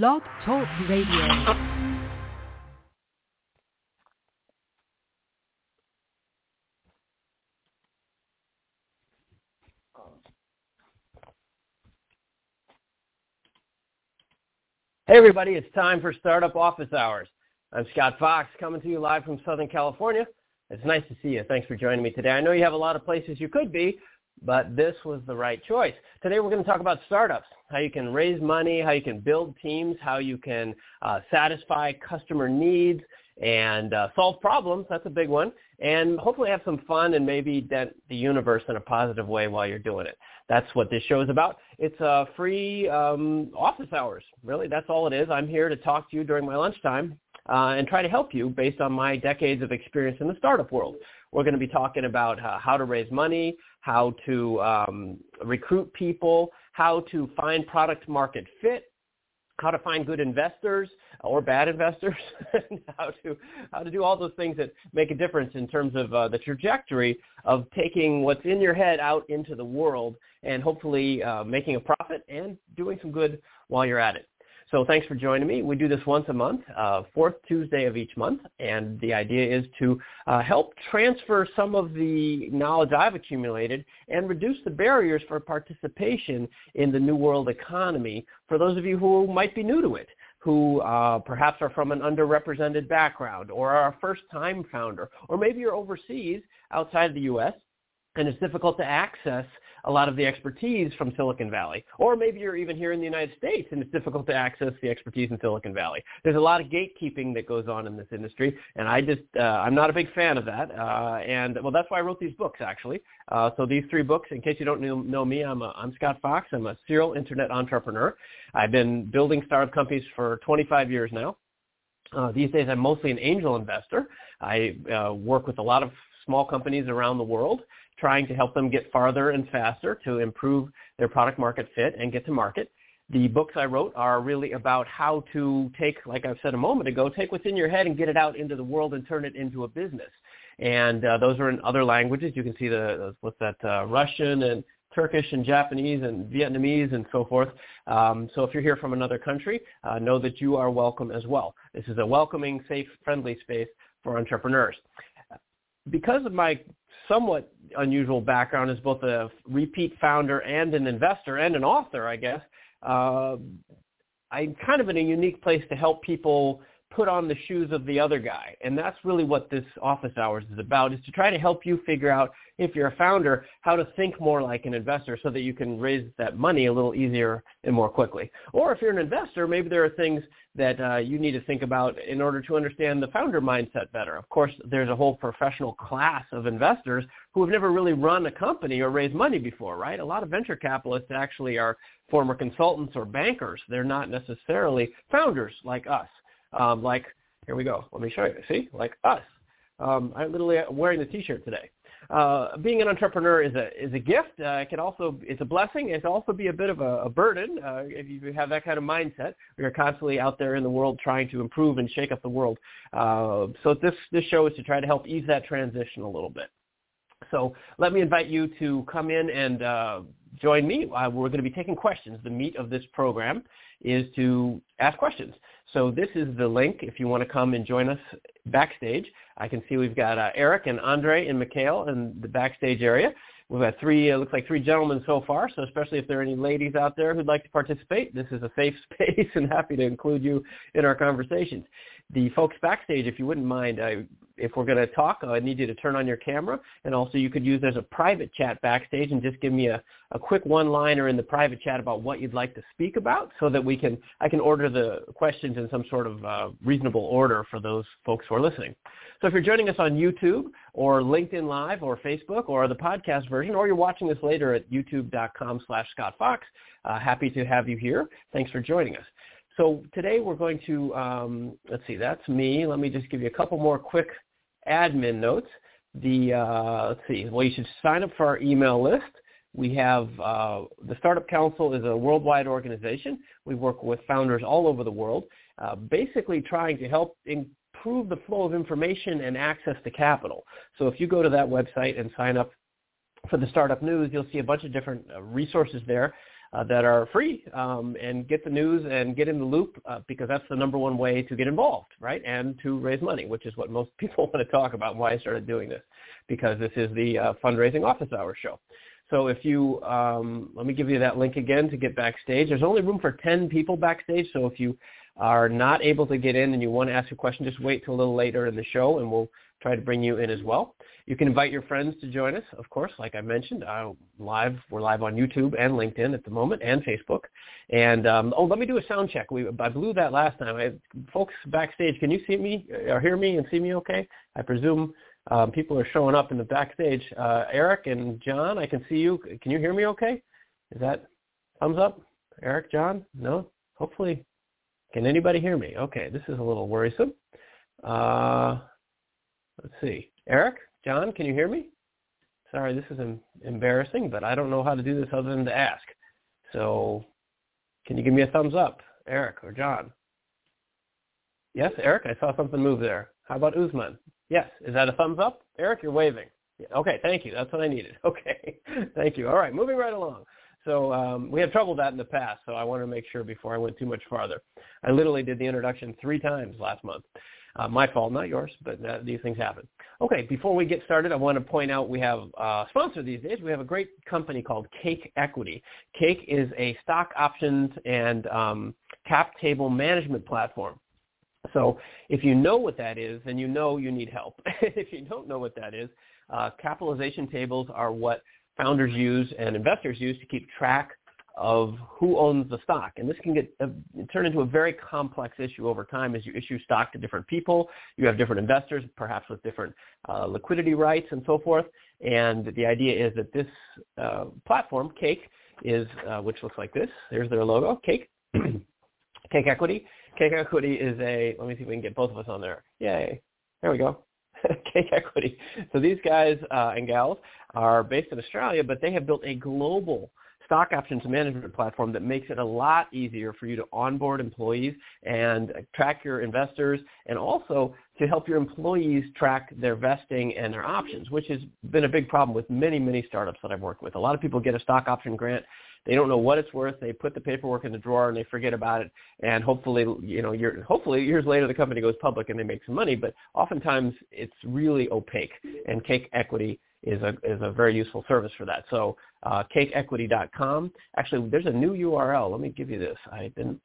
Blog Talk Radio. Hey everybody, it's time for Startup Office Hours. I'm Scott Fox, coming to you live from Southern California. It's nice to see you. Thanks for joining me today. I know you have a lot of places you could be, but this was the right choice. Today we're going to talk about startups, how you can raise money, how you can build teams, how you can satisfy customer needs and solve problems. That's a big one. And hopefully have some fun and maybe dent the universe in a positive way while you're doing it. That's what this show is about. It's free office hours, really. That's all it is. I'm here to talk to you during my lunchtime and try to help you based on my decades of experience in the startup world. We're going to be talking about how to raise money, how to recruit people, how to find product market fit, how to find good investors or bad investors, and how to do all those things that make a difference in terms of the trajectory of taking what's in your head out into the world and hopefully making a profit and doing some good while you're at it. So thanks for joining me. We do this once a month, fourth Tuesday of each month, and the idea is to help transfer some of the knowledge I've accumulated and reduce the barriers for participation in the new world economy for those of you who might be new to it, who perhaps are from an underrepresented background or are a first-time founder, or maybe you're overseas outside of the U.S., and it's difficult to access a lot of the expertise from Silicon Valley. Or maybe you're even here in the United States and it's difficult to access the expertise in Silicon Valley. There's a lot of gatekeeping that goes on in this industry, and I'm not a big fan of that. And that's why I wrote these books, actually. So these three books, in case you don't know me, I'm Scott Fox. I'm a serial internet entrepreneur. I've been building startup companies for 25 years now. These days, I'm mostly an angel investor. I work with a lot of small companies around the world, trying to help them get farther and faster to improve their product market fit and get to market. The books I wrote are really about how to take, like I've said a moment ago, take what's in your head and get it out into the world and turn it into a business. And those are in other languages. You can see Russian and Turkish and Japanese and Vietnamese and so forth. So if you're here from another country, know that you are welcome as well. This is a welcoming, safe, friendly space for entrepreneurs. Because of my somewhat unusual background as both a repeat founder and an investor and an author, I guess, I'm kind of in a unique place to help people put on the shoes of the other guy. And that's really what this office hours is about, is to try to help you figure out, if you're a founder, how to think more like an investor so that you can raise that money a little easier and more quickly. Or if you're an investor, maybe there are things that you need to think about in order to understand the founder mindset better. Of course, there's a whole professional class of investors who have never really run a company or raised money before, right? A lot of venture capitalists actually are former consultants or bankers. They're not necessarily founders like us. Here we go. Let me show you. See? Like us. I'm literally wearing the T-shirt today. Being an entrepreneur is a gift. It's a blessing. It can also be a bit of a burden if you have that kind of mindset. You're constantly out there in the world trying to improve and shake up the world. So this show is to try to help ease that transition a little bit. So let me invite you to come in and join me. We're going to be taking questions. The meat of this program is to ask questions. So this is the link if you want to come and join us backstage. I can see we've got Eric and Andre and Mikhail in the backstage area. We've got three gentlemen so far, so especially if there are any ladies out there who'd like to participate, this is a safe space and happy to include you in our conversations. The folks backstage, if you wouldn't mind, if we're going to talk, I need you to turn on your camera, and also you could use there's a private chat backstage and just give me a quick one-liner in the private chat about what you'd like to speak about so that I can order the questions in some sort of reasonable order for those folks who are listening. So if you're joining us on YouTube or LinkedIn Live or Facebook or the podcast version, or you're watching this later at youtube.com/Scott Fox, happy to have you here. Thanks for joining us. So today we're going to, let's see, that's me. Let me just give you a couple more quick admin notes. You should sign up for our email list. We have the Startup Council is a worldwide organization. We work with founders all over the world, basically trying to help improve the flow of information and access to capital. So if you go to that website and sign up for the Startup News, you'll see a bunch of different resources there. that are free and get the news and get in the loop because that's the number one way to get involved, right, and to raise money, which is what most people want to talk about and why I started doing this, because this is the Fundraising Office Hour show. So if you, let me give you that link again to get backstage. There's only room for 10 people backstage, so if you are not able to get in and you want to ask a question, just wait till a little later in the show and we'll try to bring you in as well. You can invite your friends to join us, of course, like I mentioned. We're live on YouTube and LinkedIn at the moment and Facebook. And, let me do a sound check. I blew that last time. Folks backstage, can you see me or hear me and see me okay? I presume people are showing up in the backstage. Eric and John, I can see you. Can you hear me okay? Is that thumbs up? Eric, John? No? Hopefully. Can anybody hear me? Okay, this is a little worrisome. Let's see. Eric, John, can you hear me? Sorry, this is embarrassing, but I don't know how to do this other than to ask. So can you give me a thumbs up, Eric or John? Yes, Eric, I saw something move there. How about Usman? Yes. Is that a thumbs up? Eric, you're waving. Yeah. Okay, thank you. That's what I needed. Okay, thank you. All right, moving right along. So we had trouble with that in the past, so I wanted to make sure before I went too much farther. I literally did the introduction 3 times last month. My fault, not yours, but these things happen. Okay, before we get started, I want to point out we have a sponsor these days. We have a great company called Cake Equity. Cake is a stock options and cap table management platform. So if you know what that is, then you know you need help. If you don't know what that is, capitalization tables are what founders use and investors use to keep track of who owns the stock. And this can get turn into a very complex issue over time as you issue stock to different people. You have different investors, perhaps with different liquidity rights and so forth. And the idea is that this platform, Cake, is which looks like this. There's their logo, Cake. Cake Equity. Cake Equity is a, let me see if we can get both of us on there. Yay. There we go. Cake Equity. So these guys and gals are based in Australia, but they have built a global stock options management platform that makes it a lot easier for you to onboard employees and track your investors, and also to help your employees track their vesting and their options, which has been a big problem with many, many startups that I've worked with. A lot of people get a stock option grant. They don't know what it's worth. They put the paperwork in the drawer and they forget about it. And hopefully, hopefully years later the company goes public and they make some money. But oftentimes it's really opaque. And Cake Equity is a very useful service for that. So cakeequity.com. Actually, there's a new URL. Let me give you this. I didn't.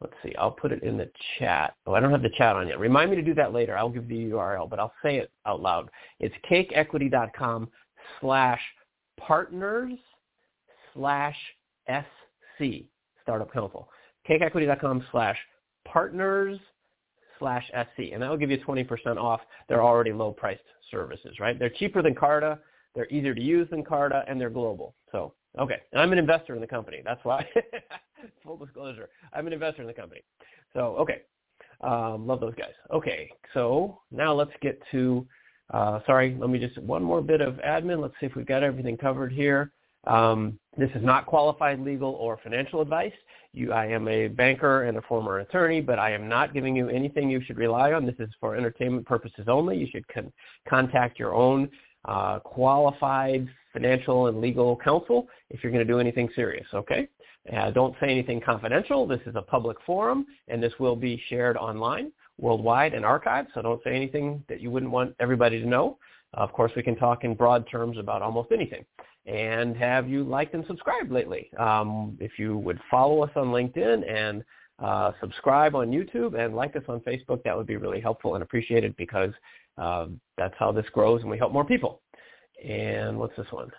Let's see. I'll put it in the chat. Oh, I don't have the chat on yet. Remind me to do that later. I'll give the URL, but I'll say it out loud. It's cakeequity.com/partners/SC, Startup Council, cakeequity.com/partners/SC, and that will give you 20% off their already low-priced services, right? They're cheaper than Carta, they're easier to use than Carta, and they're global. So, okay, and I'm an investor in the company. That's why, full disclosure, I'm an investor in the company. So, okay, love those guys. Okay, so now let's get to, let me just, one more bit of admin. Let's see if we've got everything covered here. This is not qualified legal or financial advice. I am a banker and a former attorney, but I am not giving you anything you should rely on. This is for entertainment purposes only. You should contact your own qualified financial and legal counsel if you're going to do anything serious, okay? Don't say anything confidential. This is a public forum, and this will be shared online, worldwide, and archived, so don't say anything that you wouldn't want everybody to know. Of course, we can talk in broad terms about almost anything. And have you liked and subscribed lately? If you would follow us on LinkedIn and subscribe on YouTube and like us on Facebook, that would be really helpful and appreciated, because that's how this grows and we help more people. And what's this one?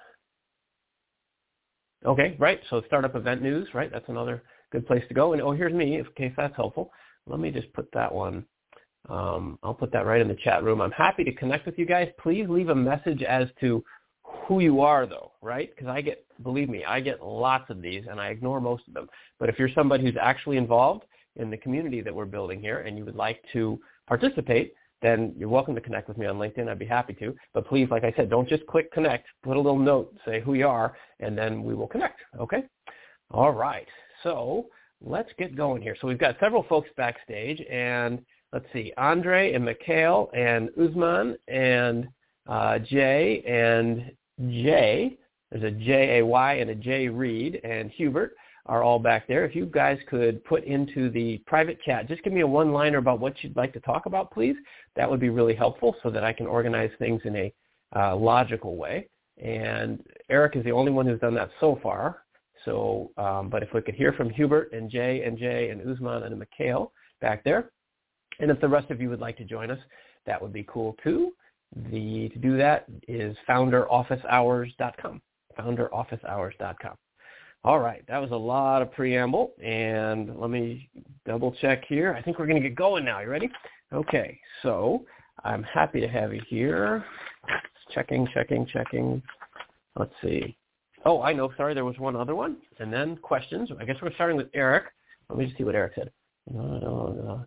Okay, right, so startup event news, right? That's another good place to go. And, oh, here's me, in case that's helpful. Let me just put that one. I'll put that right in the chat room. I'm happy to connect with you guys. Please leave a message as to who you are, though, right? Because I get lots of these, and I ignore most of them. But if you're somebody who's actually involved in the community that we're building here and you would like to participate, then you're welcome to connect with me on LinkedIn. I'd be happy to. But please, like I said, don't just click connect. Put a little note, say who you are, and then we will connect, okay? All right. So let's get going here. So we've got several folks backstage, and let's see, Andre and Mikhail and Usman and Jay There's a J-A-Y and a J Reed and Hubert are all back there. If you guys could put into the private chat, just give me a one-liner about what you'd like to talk about, please. That would be really helpful so that I can organize things in a logical way. And Eric is the only one who's done that so far. So, but if we could hear from Hubert and Jay and Usman and Mikhail back there, and if the rest of you would like to join us, that would be cool too. To do that is founderofficehours.com, founderofficehours.com. All right, that was a lot of preamble, and let me double check here. I think we're going to get going now. You ready? Okay, so I'm happy to have you here. Checking. Let's see. Oh, I know. Sorry, there was one other one, and then questions. I guess we're starting with Eric. Let me just see what Eric said. No.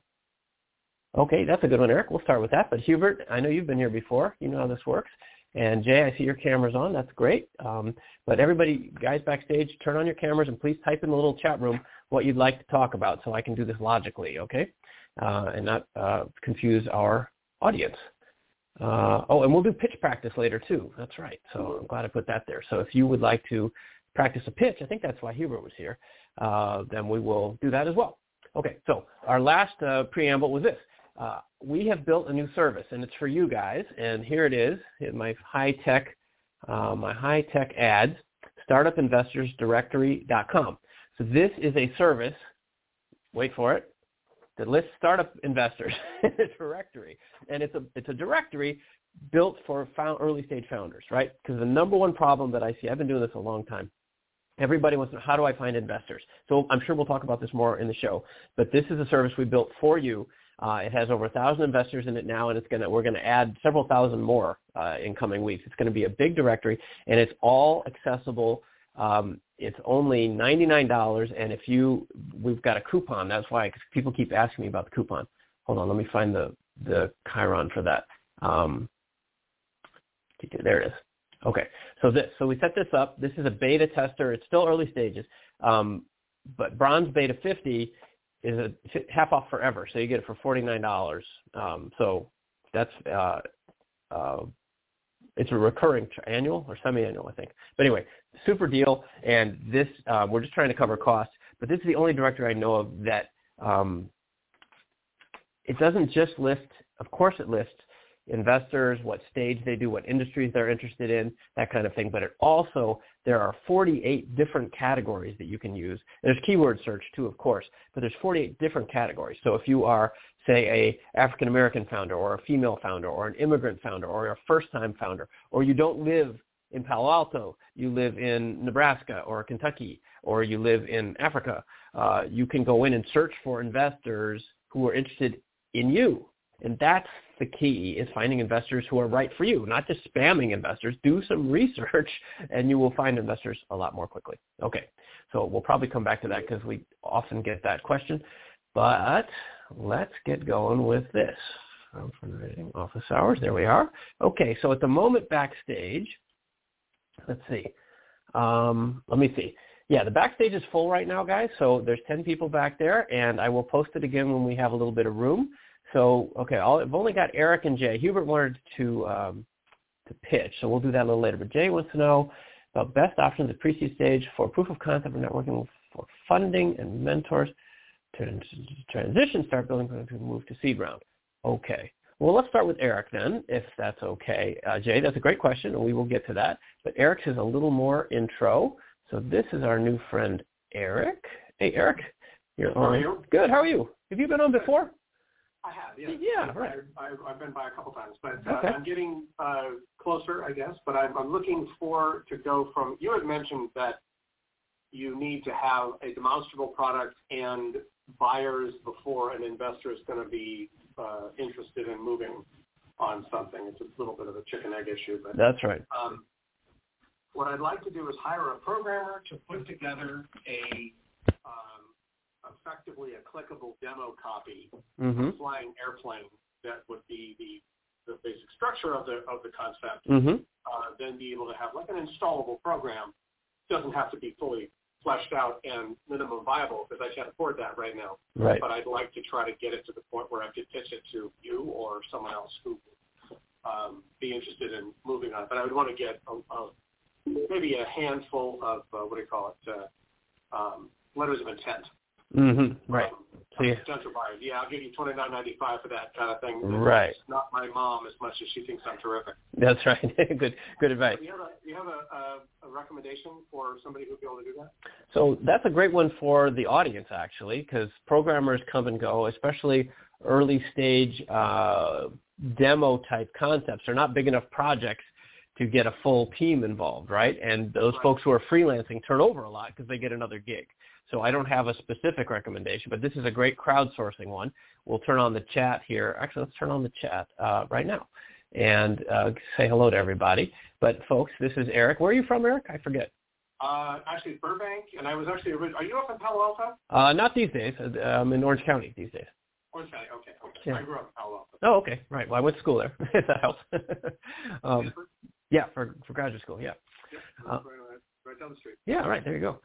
Okay, that's a good one, Eric. We'll start with that. But Hubert, I know you've been here before. You know how this works. And Jay, I see your camera's on. That's great. But everybody, guys backstage, turn on your cameras and please type in the little chat room what you'd like to talk about so I can do this logically, okay? And not confuse our audience. And we'll do pitch practice later too. That's right. So I'm glad I put that there. So if you would like to practice a pitch, I think that's why Hubert was here, then we will do that as well. Okay, so our last preamble was this. We have built a new service, and it's for you guys. And here it is in my high tech ads, StartupInvestorsDirectory.com. So this is a service. Wait for it. That lists startup investors in a directory, and it's a directory built for early stage founders, right? Because the number one problem that I see, I've been doing this a long time. Everybody wants to know, how do I find investors? So I'm sure we'll talk about this more in the show, but this is a service we built for you. It has over 1,000 investors in it now, and we're going to add several thousand more in coming weeks. It's going to be a big directory, and it's all accessible. It's only $99, and we've got a coupon. That's why, because people keep asking me about the coupon. Hold on, let me find the Chiron for that. There it is. Okay, so we set this up. This is a beta tester. It's still early stages, but Bronze Beta 50 is a half off forever, so you get it for $49. So that's it's a recurring annual or semi-annual, I think. But anyway, super deal, and this we're just trying to cover costs, but this is the only directory I know of that it doesn't just list, of course it lists investors, what stage they do, what industries they're interested in, that kind of thing. But it also, there are 48 different categories that you can use. There's keyword search too, of course, but there's 48 different categories. So if you are, say, a African-American founder or a female founder or an immigrant founder or a first-time founder, or you don't live in Palo Alto, you live in Nebraska or Kentucky, or you live in Africa, you can go in and search for investors who are interested in you. And that's the key, is finding investors who are right for you, not just spamming investors. Do some research, and you will find investors a lot more quickly. Okay, so we'll probably come back to that because we often get that question. But let's get going with this. I'm fundraising office hours. There we are. Okay, so at the moment backstage, let's see. Let me see. Yeah, the backstage is full right now, guys. So there's 10 people back there, and I will post it again when we have a little bit of room. So, okay, I've only got Eric and Jay. Hubert wanted to pitch, so we'll do that a little later. But Jay wants to know about best options at pre-seed stage for proof of concept and networking for funding and mentors to transition, start building, to move to seed round. Okay. Well, let's start with Eric then, if that's okay. Jay, that's a great question, and we will get to that. But Eric's is a little more intro. So this is our new friend, Eric. Hey, Eric. You're on. How are you? Good. How are you? Have you been on before? I have, yes. Yeah, right. I've been by a couple times, but okay. I'm getting closer, I guess. But I'm looking to go from, you had mentioned that you need to have a demonstrable product and buyers before an investor is going to be interested in moving on something. It's a little bit of a chicken-egg issue. But that's right. What I'd like to do is hire a programmer to put together effectively a clickable demo copy of a flying airplane that would be the basic structure of the concept, then be able to have like an installable program. It doesn't have to be fully fleshed out and minimum viable because I can't afford that right now. Right. But I'd like to try to get it to the point where I could pitch it to you or someone else who would be interested in moving on. But I would want to get a maybe a handful of letters of intent. Mm-hmm. Right. Potential buyers. Yeah, I'll give you $29.95 for that kind of thing. Right. It's not my mom as much as she thinks I'm terrific. That's right. Good advice. Do you have a recommendation for somebody who would be able to do that? So that's a great one for the audience, actually, because programmers come and go, especially early stage demo type concepts. They're not big enough projects to get a full team involved, right? And those folks who are freelancing turn over a lot because they get another gig. So I don't have a specific recommendation, but this is a great crowdsourcing one. We'll turn on the chat here. Actually, let's turn on the chat right now and say hello to everybody. But, folks, this is Eric. Where are you from, Eric? I forget. Actually, Burbank, and I was actually – are you up in Palo Alto? Not these days. I'm in Orange County these days. Orange County, okay. Yeah. I grew up in Palo Alto. Oh, okay, right. Well, I went to school there. If that helps. Yeah, for graduate school, yeah. Yeah. Right down the street. Yeah, right. There you go.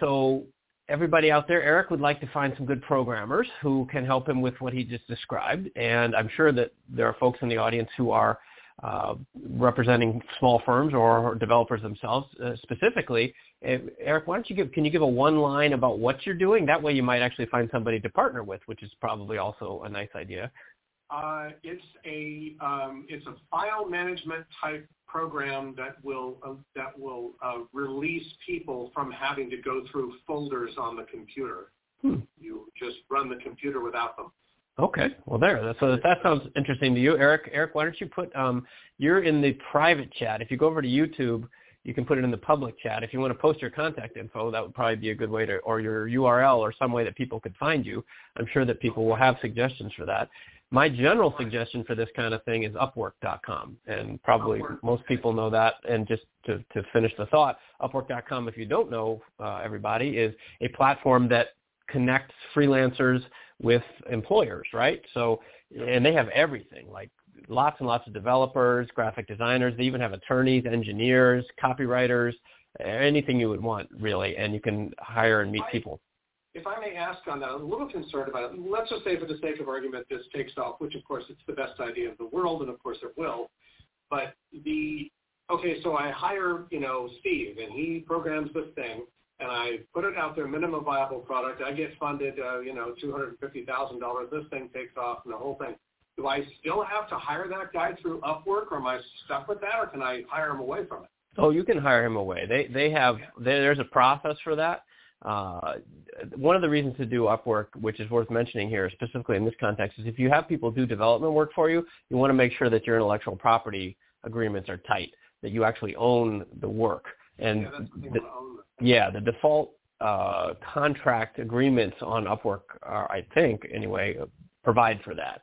So everybody out there, Eric would like to find some good programmers who can help him with what he just described. And I'm sure that there are folks in the audience who are representing small firms or developers themselves specifically. Eric, why don't you can you give a one line about what you're doing? That way you might actually find somebody to partner with, which is probably also a nice idea. It's a file management type program that will release people from having to go through folders on the computer. You just run the computer without them. Okay. Well, there. So that sounds interesting to you, Eric. Eric, why don't you put you're in the private chat. If you go over to YouTube, you can put it in the public chat. If you want to post your contact info, that would probably be a good way to, or your URL or some way that people could find you. I'm sure that people will have suggestions for that. My general suggestion for this kind of thing is Upwork.com, and probably most people know that. And just to finish the thought, Upwork.com, if you don't know everybody, is a platform that connects freelancers with employers, right? So, and they have everything, like lots and lots of developers, graphic designers. They even have attorneys, engineers, copywriters, anything you would want, really, and you can hire and meet people. If I may ask on that, I'm a little concerned about it. Let's just say for the sake of argument this takes off, which, of course, it's the best idea of the world, and, of course, it will. But so I hire, Steve, and he programs this thing, and I put it out there, minimum viable product. I get funded, $250,000. This thing takes off and the whole thing. Do I still have to hire that guy through Upwork, or am I stuck with that, or can I hire him away from it? Oh, you can hire him away. There's a process for that. One of the reasons to do Upwork, which is worth mentioning here, specifically in this context, is if you have people do development work for you, you want to make sure that your intellectual property agreements are tight, that you actually own the work. And the default contract agreements on Upwork are, I think, anyway, provide for that.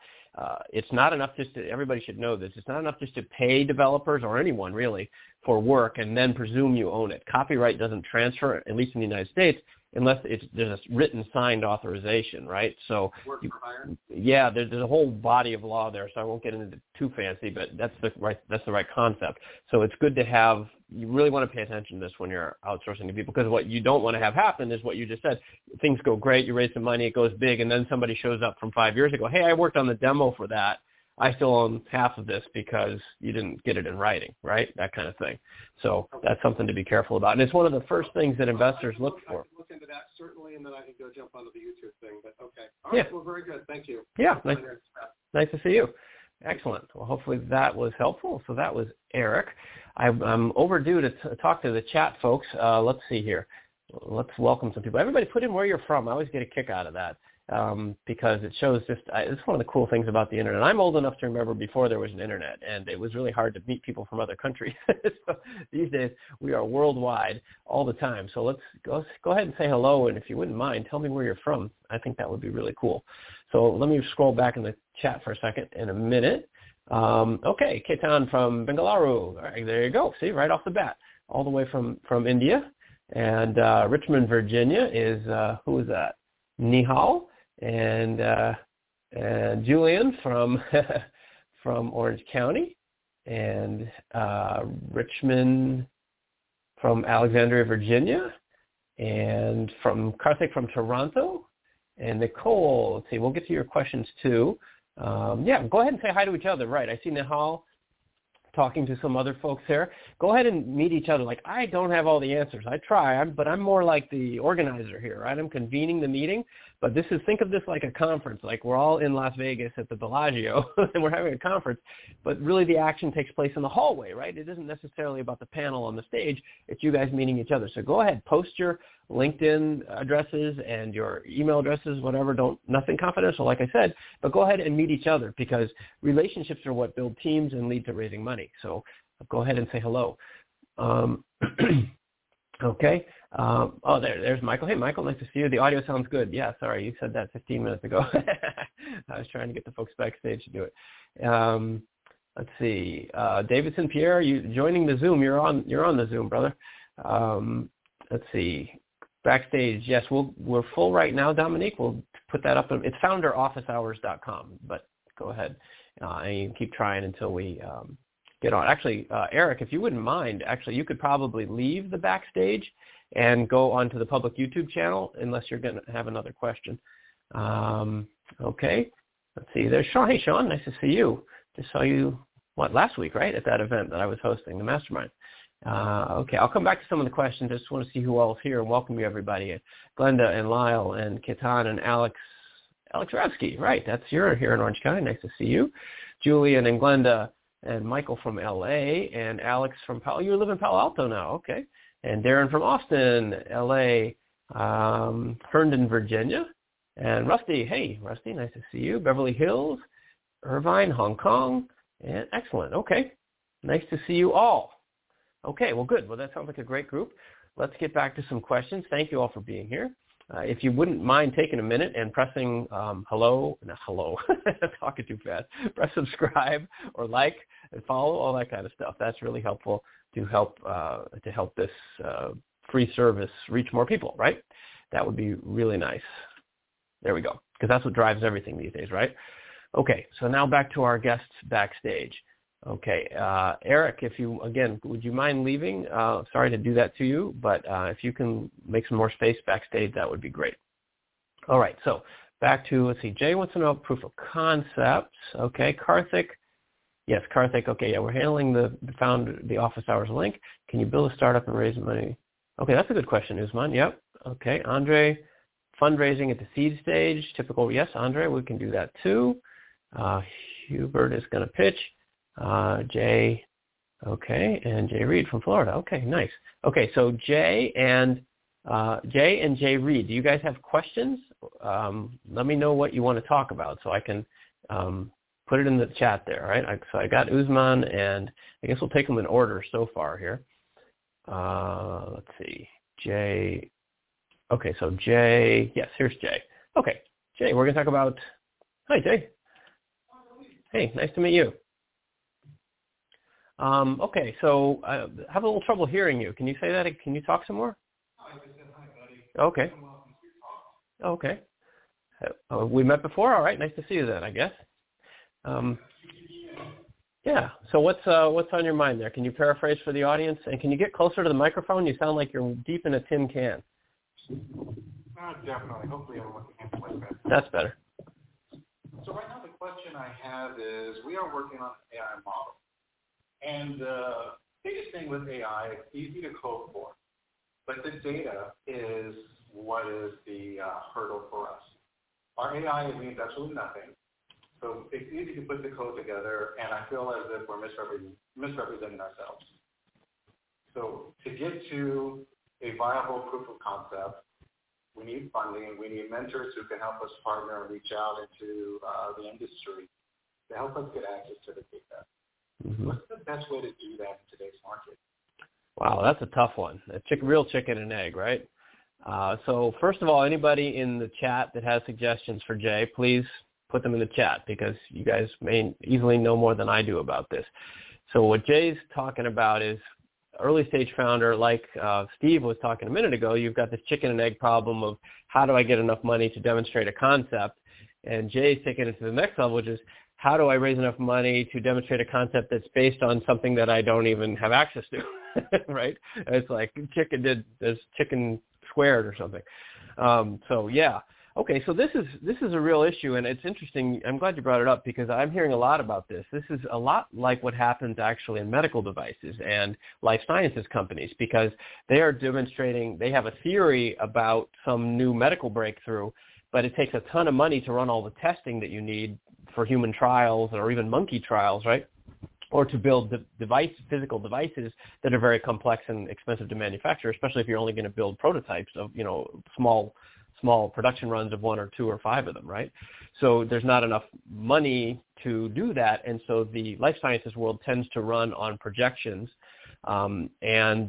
It's not enough everybody should know this, it's not enough just to pay developers or anyone really for work and then presume you own it. Copyright doesn't transfer, at least in the United States, unless there's a written signed authorization, right? So, there's a whole body of law there, so I won't get into it too fancy, but that's the right concept. So it's good to have, you really want to pay attention to this when you're outsourcing to people, because what you don't want to have happen is what you just said. Things go great, you raise some money, it goes big, and then somebody shows up from 5 years ago, hey, I worked on the demo for that. I still own half of this because you didn't get it in writing, right? That kind of thing. So that's something to be careful about. And it's one of the first things that investors look for. I can look into that, certainly, and then I can go jump onto the YouTube thing. But okay. All right, well, very good. Thank you. Yeah, nice to see you. Excellent. Well, hopefully that was helpful. So that was Eric. I'm overdue to talk to the chat folks. Let's see here. Let's welcome some people. Everybody put in where you're from. I always get a kick out of that. Because it shows it's one of the cool things about the internet. I'm old enough to remember before there was an internet, and it was really hard to meet people from other countries. So these days we are worldwide all the time. So let's go ahead and say hello, and if you wouldn't mind, tell me where you're from. I think that would be really cool. So let me scroll back in the chat for a second in a minute. Okay, Ketan from Bengaluru. All right, there you go. See, right off the bat, all the way from India. And Richmond, Virginia is who is that? Nihal. And Julian from Orange County, and Richmond from Alexandria, Virginia, and from Karthik from Toronto, and Nicole. Let's see, we'll get to your questions too. Go ahead and say hi to each other. Right, I see Nihal talking to some other folks here, go ahead and meet each other. Like, I don't have all the answers. I try, but I'm more like the organizer here, right? I'm convening the meeting, but this is, think of this like a conference. Like, we're all in Las Vegas at the Bellagio, and we're having a conference, but really the action takes place in the hallway, right? It isn't necessarily about the panel on the stage. It's you guys meeting each other. So go ahead, post your LinkedIn addresses and your email addresses, whatever. Nothing confidential, like I said, but go ahead and meet each other, because relationships are what build teams and lead to raising money. So go ahead and say hello. Okay. Oh, there's Michael. Hey, Michael, nice to see you. The audio sounds good. Yeah, sorry, you said that 15 minutes ago. I was trying to get the folks backstage to do it. Let's see. Davidson, Pierre, you joining the Zoom. You're on the Zoom, brother. Let's see. Backstage, yes, we're full right now, Dominique. We'll put that up. It's founderofficehours.com, but go ahead. And you can keep trying until we get on. Actually, Eric, if you wouldn't mind, actually, you could probably leave the backstage and go onto the public YouTube channel, unless you're going to have another question. Okay. Let's see. There's Sean. Hey, Sean, nice to see you. Just saw you, last week, right, at that event that I was hosting, the Mastermind. Okay, I'll come back to some of the questions. I just want to see who else here, and welcome you, everybody. Glenda and Lyle and Kitan and Alex Ravsky, right, that's you're here in Orange County. Nice to see you. Julian and Glenda and Michael from L.A. and Alex from Palo. You live in Palo Alto now, okay. And Darren from Austin, L.A., Herndon, Virginia. And Rusty, hey, Rusty, nice to see you. Beverly Hills, Irvine, Hong Kong, and excellent, okay. Nice to see you all. Okay, well, good. Well, that sounds like a great group. Let's get back to some questions. Thank you all for being here. If you wouldn't mind taking a minute and pressing talking too fast. Press subscribe or like and follow, all that kind of stuff. That's really helpful to help this free service reach more people, right? That would be really nice. There we go, because that's what drives everything these days, right? Okay, so now back to our guests backstage. Okay, Eric, would you mind leaving? Sorry to do that to you, but if you can make some more space backstage, that would be great. All right, so back to, let's see, Jay wants to know proof of concepts. Okay, Karthik. Yes, Karthik. Okay, yeah, we're handling the office hours link. Can you build a startup and raise money? Okay, that's a good question, Usman. Yep. Okay, Andre, fundraising at the seed stage. Typical, yes, Andre, we can do that too. Hubert is going to pitch. Jay, okay, and Jay Reed from Florida. Okay, nice. Okay, so Jay Reed, do you guys have questions? Let me know what you want to talk about so I can put it in the chat there, right? So I got Usman, and I guess we'll take them in order so far here. Let's see. Jay. Okay, so Jay. Yes, here's Jay. Okay, Jay, we're going to talk about – hi, Jay. Hey, nice to meet you. Okay, so I have a little trouble hearing you. Can you say that? Can you talk some more? I just said hi, buddy. Okay. Okay. We met before? All right, nice to see you then, I guess. Yeah, so what's on your mind there? Can you paraphrase for the audience? And can you get closer to the microphone? You sound like you're deep in a tin can. Definitely. Hopefully I'm looking like that. That's better. So right now the question I have is we are working on an AI model. And the biggest thing with AI, it's easy to code for, but the data is what is the hurdle for us. Our AI means absolutely nothing, so it's easy to put the code together, and I feel as if we're misrepresenting ourselves. So to get to a viable proof of concept, we need funding, we need mentors who can help us partner and reach out into the industry to help us get access to the data. Mm-hmm. What's the best way to do that in today's market? Wow, that's a tough one. Real chicken and egg, right? So first of all, anybody in the chat that has suggestions for Jay, please put them in the chat, because you guys may easily know more than I do about this. So what Jay's talking about is early stage founder, like Steve was talking a minute ago, you've got this chicken and egg problem of how do I get enough money to demonstrate a concept? And Jay's taking it to the next level, which is, how do I raise enough money to demonstrate a concept that's based on something that I don't even have access to, right? It's like chicken squared or something. So yeah. Okay, so this is a real issue, and it's interesting. I'm glad you brought it up because I'm hearing a lot about this. This is a lot like what happens actually in medical devices and life sciences companies because they are demonstrating they have a theory about some new medical breakthrough, but it takes a ton of money to run all the testing that you need for human trials or even monkey trials, right? Or to build the physical devices that are very complex and expensive to manufacture, especially if you're only going to build prototypes of, you know, small production runs of one or two or five of them, right? So there's not enough money to do that. And so the life sciences world tends to run on projections and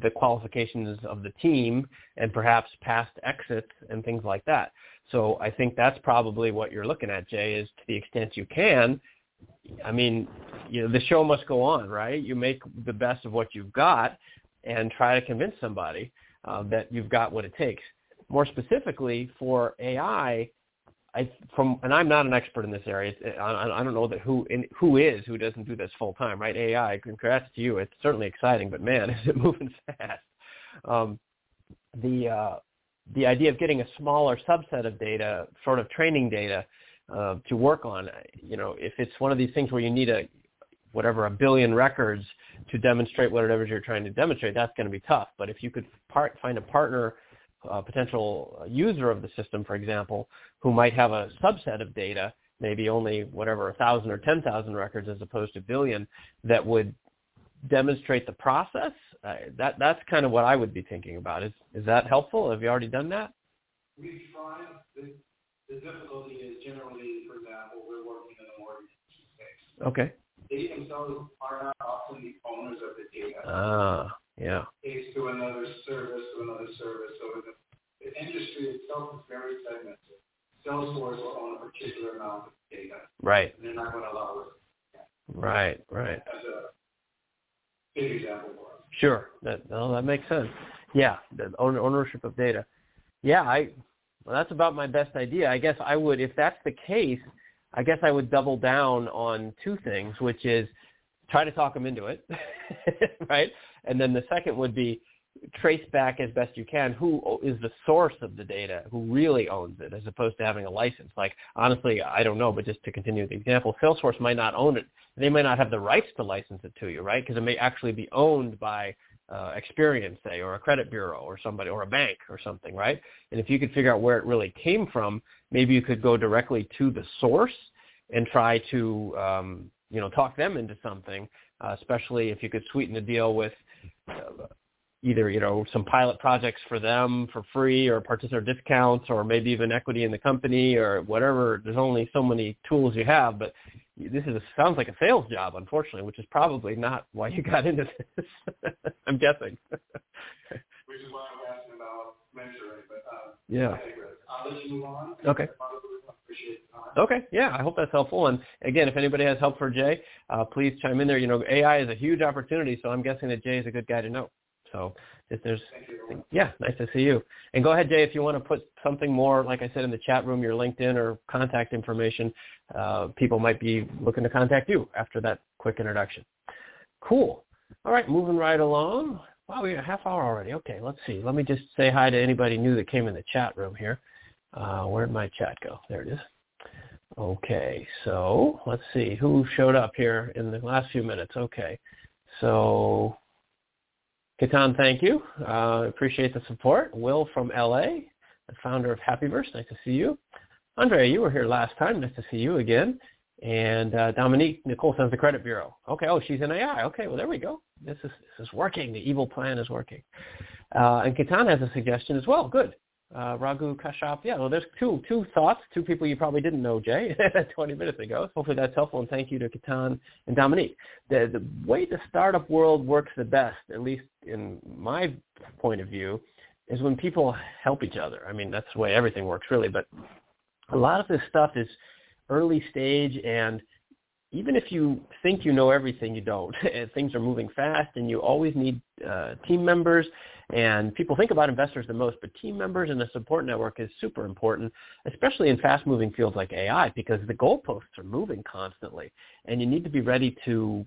the qualifications of the team and perhaps past exits and things like that. So I think that's probably what you're looking at, Jay, is to the extent you can. I mean, you know, the show must go on, right? You make the best of what you've got and try to convince somebody that you've got what it takes. More specifically for AI, I'm not an expert in this area. I don't know that who doesn't do this full time, right? AI, congrats to you. It's certainly exciting, but man, is it moving fast. The idea of getting a smaller subset of data, sort of training data, to work on, you know, if it's one of these things where you need a billion records to demonstrate whatever you're trying to demonstrate, that's going to be tough. But if you could find a partner, a potential user of the system, for example, who might have a subset of data, maybe only 1,000 or 10,000 records as opposed to billion, that would demonstrate the process. That's kind of what I would be thinking about. Is that helpful? Have you already done that? We've tried. The difficulty is generally, for example, we're working in the mortgage space. Okay. They themselves are not often the owners of the data. Yeah. Pays to another service, So the industry itself is very segmented. Salesforce will own a particular amount of data. Right. And they're not going to allow it. Right. That's a good example for us. Sure. That makes sense. Yeah, the ownership of data. Yeah, that's about my best idea. I guess I would, if that's the case, I would double down on two things, which is try to talk them into it, right? And then the second would be trace back as best you can who is the source of the data, who really owns it, as opposed to having a license. Like, honestly, I don't know, but just to continue the example, Salesforce might not own it. They might not have the rights to license it to you, right? Because it may actually be owned by Experian, say, or a credit bureau or somebody, or a bank or something, right? And if you could figure out where it really came from, maybe you could go directly to the source and try to talk them into something, especially if you could sweeten the deal with either some pilot projects for them for free or participator discounts or maybe even equity in the company or whatever. There's only so many tools you have, but this sounds like a sales job, unfortunately, which is probably not why you got into this, I'm guessing. Which is why I'm asking about mentoring, but yeah. I'll let you move on. Okay. Okay, yeah, I hope that's helpful. And again, if anybody has help for Jay, please chime in there. You know, AI is a huge opportunity, so I'm guessing that Jay is a good guy to know. So if there's, yeah, nice to see you. And go ahead, Jay, if you want to put something more, like I said, in the chat room, your LinkedIn or contact information, people might be looking to contact you after that quick introduction. Cool. All right, moving right along. Wow, we're a half hour already. Okay, let's see. Let me just say hi to anybody new that came in the chat room here. Where'd my chat go? There it is. Okay, so let's see who showed up here in the last few minutes. Okay, so Ketan, thank you. Appreciate the support. Will from LA, the founder of Happyverse, nice to see you. Andrea, you were here last time. Nice to see you again. And Dominique Nicole sends the credit bureau. Okay, oh, she's in AI. Okay, well, there we go. This is working. The evil plan is working. And Ketan has a suggestion as well. Good. Raghu Kashyap. Yeah, well, there's two thoughts, two people you probably didn't know, Jay, 20 minutes ago. Hopefully that's helpful, and thank you to Ketan and Dominique. The way the startup world works the best, at least in my point of view, is when people help each other. I mean, that's the way everything works, really, but a lot of this stuff is early stage, and even if you think you know everything, you don't. Things are moving fast, and you always need team members. And people think about investors the most, but team members and a support network is super important, especially in fast-moving fields like AI, because the goalposts are moving constantly, and you need to be ready to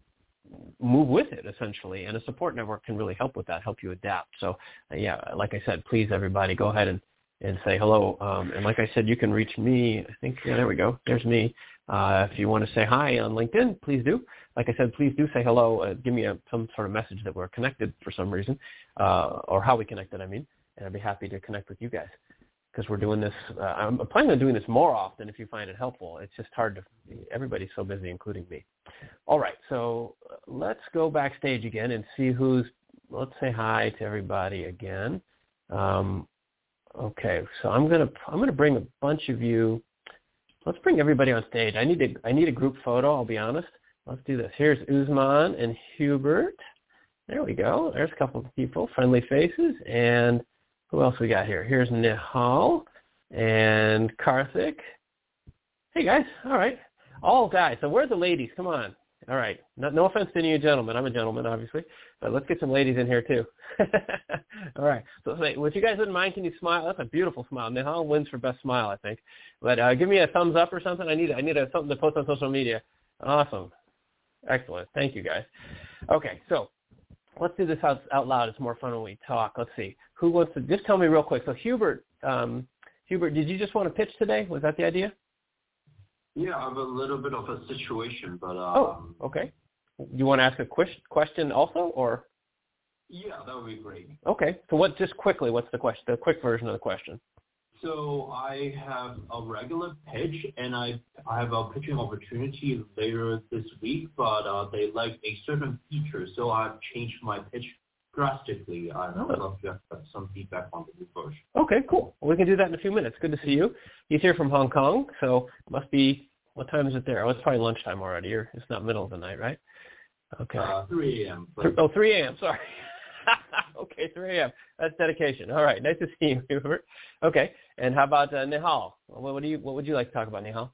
move with it, essentially. And a support network can really help with that, help you adapt. So, yeah, like I said, please, everybody, go ahead and and say hello. And like I said, you can reach me. I think, yeah, there we go. There's me. If you want to say hi on LinkedIn, please do. Like I said, please do say hello. Give me some sort of message that we're connected for some reason, or how we connected, I mean, and I'd be happy to connect with you guys because we're doing this. I'm planning on doing this more often if you find it helpful. It's just hard to – everybody's so busy, including me. All right, so let's go backstage again and see who's – let's say hi to everybody again. Okay, so I'm gonna bring a bunch of you. Let's bring everybody on stage. I need a group photo. I'll be honest. Let's do this. Here's Usman and Hubert. There we go. There's a couple of people, friendly faces, and who else we got here? Here's Nihal and Karthik. Hey guys. All right, all guys. So where are the ladies? Come on. All right. No offense to any gentlemen. I'm a gentleman, obviously. But let's get some ladies in here, too. All right. So if you guys wouldn't mind, can you smile? That's a beautiful smile. Nihal wins for best smile, I think. But give me a thumbs up or something. I need something to post on social media. Awesome. Excellent. Thank you, guys. Okay. So let's do this out loud. It's more fun when we talk. Let's see. Who wants to – just tell me real quick. So Hubert, did you just want to pitch today? Was that the idea? Yeah, I have a little bit of a situation, but oh, okay. You want to ask a question also, or? Yeah, that would be great. Okay, so just quickly, what's the question? The quick version of the question. So I have a regular pitch, and I have a pitching opportunity later this week, but they like a certain feature, so I've changed my pitch drastically. I'd love to have some feedback on the new version. Okay, cool. Well, we can do that in a few minutes. Good to see you. He's here from Hong Kong, so must be, what time is it there? Oh, it's probably lunchtime already, or it's not middle of the night, right? Okay. 3 a.m. 3 a.m., sorry. Okay, 3 a.m. That's dedication. All right, nice to see you, Hubert. Okay, and how about Nihal? What would you like to talk about, Nihal?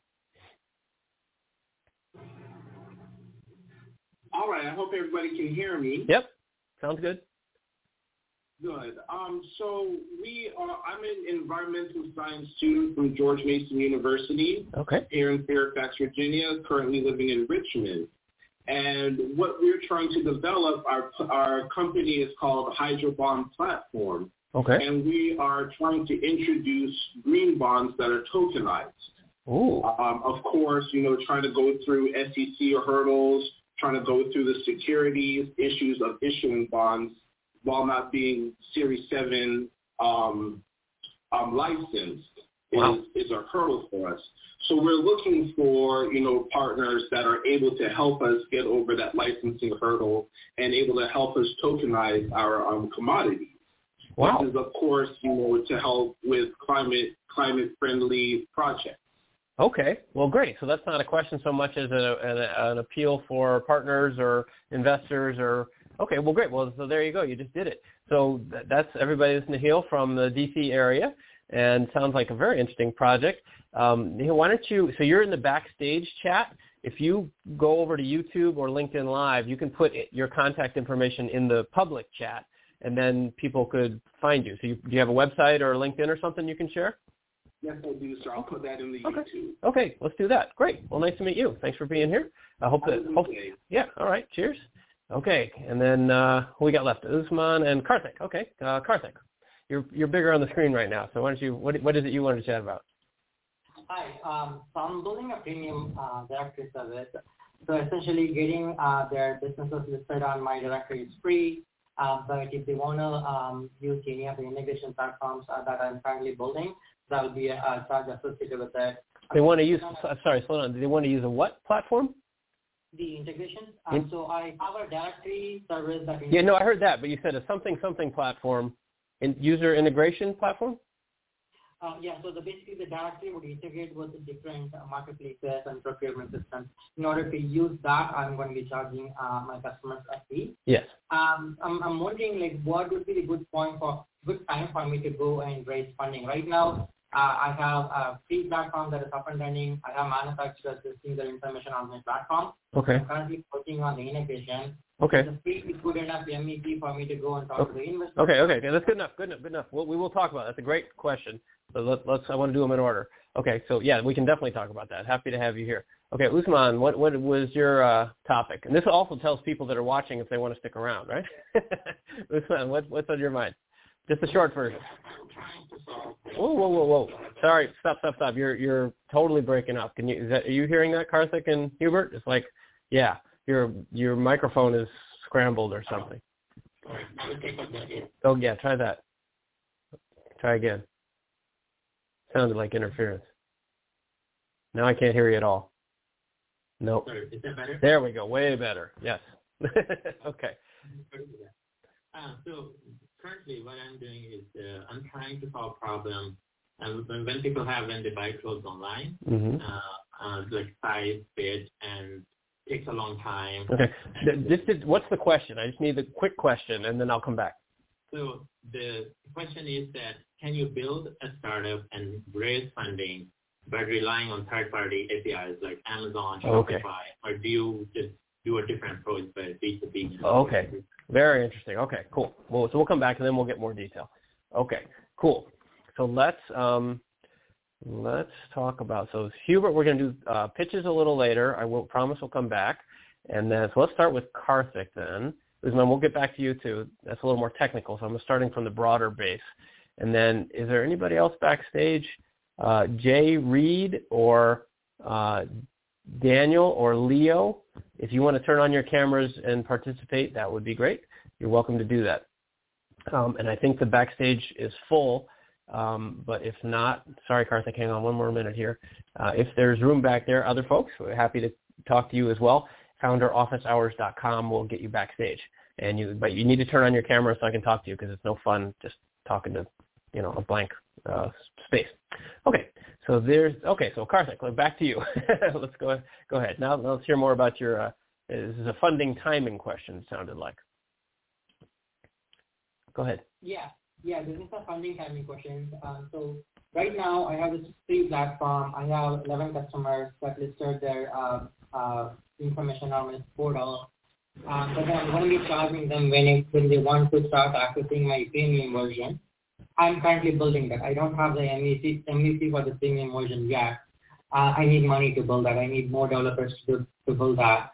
All right, I hope everybody can hear me. Yep, sounds good. Good. So I'm an environmental science student from George Mason University here in Fairfax, Virginia, currently living in Richmond. And what we're trying to develop, our company is called Hydrobond Platform. Okay. And we are trying to introduce green bonds that are tokenized. Ooh. Of course, trying to go through SEC hurdles, trying to go through the securities issues of issuing bonds, while not being Series 7 licensed is a hurdle for us. So we're looking for, partners that are able to help us get over that licensing hurdle and able to help us tokenize our commodities. Wow. This is, of course, to help with climate-friendly projects. Okay. Well, great. So that's not a question so much as an appeal for partners or investors or – okay, well, great. Well, so there you go. You just did it. So that's everybody. This is Nihal from the D.C. area, and sounds like a very interesting project. Nihal, why don't you – so you're in the backstage chat. If you go over to YouTube or LinkedIn Live, you can put your contact information in the public chat, and then people could find you. So do you have a website or LinkedIn or something you can share? Yes, I do, sir. I'll put that in the YouTube. Okay, let's do that. Great. Well, nice to meet you. Thanks for being here. I hope that – yeah, all right. Cheers. Okay, and then who we got left? Usman and Karthik. Okay, Karthik, you're bigger on the screen right now, so why don't you? What is it you wanted to chat about? Hi, so I'm building a premium directory service. So essentially, getting their businesses listed on my directory is free. So if they want to use any of the integration platforms that I'm currently building, that will be a charge associated with that. They want to use. Sorry, slow down. Do they want to use a what platform? The integrations. So I have a directory service that. Yeah, no, I heard that, but you said a something platform, user integration platform. Yeah, so basically the directory would integrate with the different marketplaces and procurement systems. In order to use that, I'm going to be charging my customers a fee. Yes. I'm wondering, what would be the good time for me to go and raise funding right now? I have a free platform that is up and running. I have manufacturers listing their information on my platform. Okay. I'm currently working on the integration. Okay. The fee is good enough MEP for me to go and talk to the investors. Okay. Yeah, that's good enough. We will talk about it. That's a great question. So let's. I want to do them in order. Okay. So yeah, we can definitely talk about that. Happy to have you here. Okay, Usman, what was your topic? And this also tells people that are watching if they want to stick around, right? Usman, what's on your mind? Just the short version. Whoa, whoa, whoa, whoa! Sorry, stop. You're totally breaking up. Can you? Are you hearing that, Karthik and Hubert? It's like, yeah, your microphone is scrambled or something. Oh yeah, try that. Try again. Sounded like interference. Now I can't hear you at all. Nope. Is that better? There we go. Way better. Yes. Okay. So currently what I'm doing is I'm trying to solve problems. When people have, when they buy clothes online, like size, fit, and takes a long time. Okay. What's the question? I just need the quick question, and then I'll come back. So the question is that can you build a startup and raise funding by relying on third-party APIs like Amazon, Shopify, or do you just do a different approach by B2B? Okay. Very interesting. Okay, cool. Well, so we'll come back, and then we'll get more detail. Okay, cool. So let's talk about, so Hubert, we're going to do pitches a little later. I will promise we'll come back. And then, so let's start with Karthik then. Usman, we'll get back to you too. That's a little more technical, so I'm starting from the broader base. And then is there anybody else backstage? Jay Reed or Daniel or Leo, if you want to turn on your cameras and participate, that would be great. You're welcome to do that. And I think the backstage is full, but if not, sorry, Karthik, hang on one more minute here. If there's room back there, other folks, we're happy to talk to you as well. founderofficehours.com will get you backstage. But you need to turn on your camera so I can talk to you because it's no fun just talking to, a blank space. Okay, so Karthik, back to you. Let's go ahead. Now let's hear more about your, this is a funding timing question, it sounded like. Go ahead. Yeah, this is a funding timing question. So right now I have this free platform. I have 11 customers that listed their information on this portal. But then I'm going to be charging them when they want to start accessing my premium version. I'm currently building that. I don't have the MVP for the premium version yet. I need money to build that. I need more developers to build that.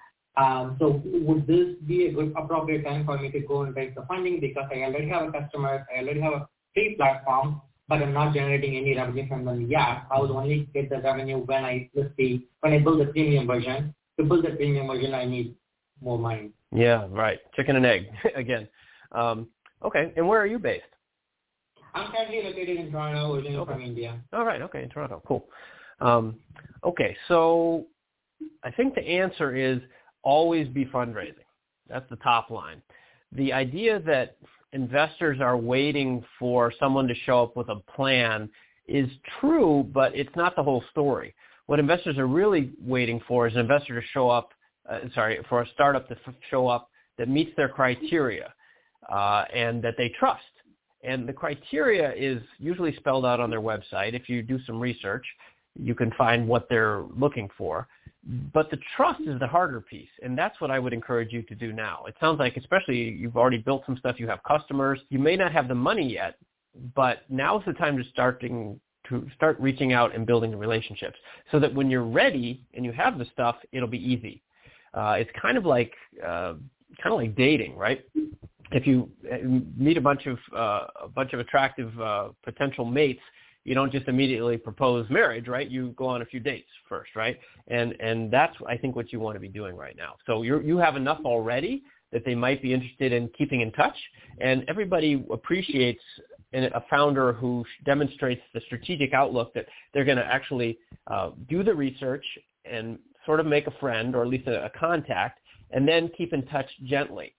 So would this be a good appropriate time for me to go and raise the funding because I already have a customer, I already have a free platform, but I'm not generating any revenue from them yet. I will only get the revenue when I build the premium version. To build the premium version, I need more money. Yeah, right. Chicken and egg again. Okay, and where are you based? I'm currently located in Toronto, originally from India. All right, okay, in Toronto, cool. Okay, so I think the answer is always be fundraising. That's the top line. The idea that investors are waiting for someone to show up with a plan is true, but it's not the whole story. What investors are really waiting for is an investor to show up, for a startup to show up that meets their criteria and that they trust. And the criteria is usually spelled out on their website. If you do some research, you can find what they're looking for. But the trust is the harder piece, and that's what I would encourage you to do now. It sounds like, especially you've already built some stuff, you have customers. You may not have the money yet, but now's the time to start reaching out and building the relationships so that when you're ready and you have the stuff, it'll be easy. It's kind of like dating, right? If you meet a bunch of attractive potential mates, you don't just immediately propose marriage, right? You go on a few dates first, right? And that's, I think, what you want to be doing right now. So you have enough already that they might be interested in keeping in touch. And everybody appreciates a founder who demonstrates the strategic outlook that they're going to actually do the research and sort of make a friend or at least a contact and then keep in touch gently.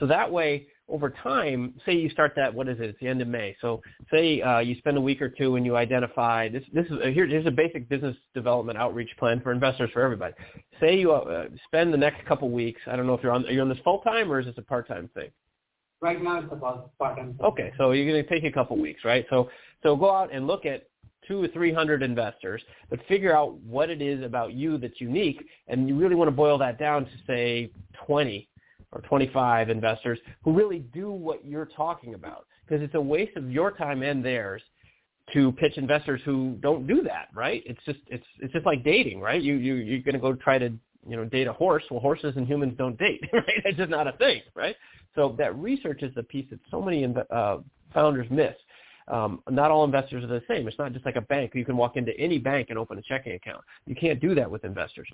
So that way, over time, say you start that, it's the end of May. So say you spend a week or two and you identify, here's a basic business development outreach plan for investors for everybody. Say you spend the next couple weeks, I don't know if are you on this full-time or is this a part-time thing? Right now it's a part-time thing. Okay, so you're going to take a couple weeks, right? So go out and look at 200 or 300 investors, but figure out what it is about you that's unique, and you really want to boil that down to, say, 20 or 25 investors who really do what you're talking about, because it's a waste of your time and theirs to pitch investors who don't do that, right? It's just like dating, right? You're going to go try to date a horse. Well, horses and humans don't date, right? That's just not a thing, right? So that research is the piece that so many founders miss. Not all investors are the same. It's not just like a bank. You can walk into any bank and open a checking account. You can't do that with investors.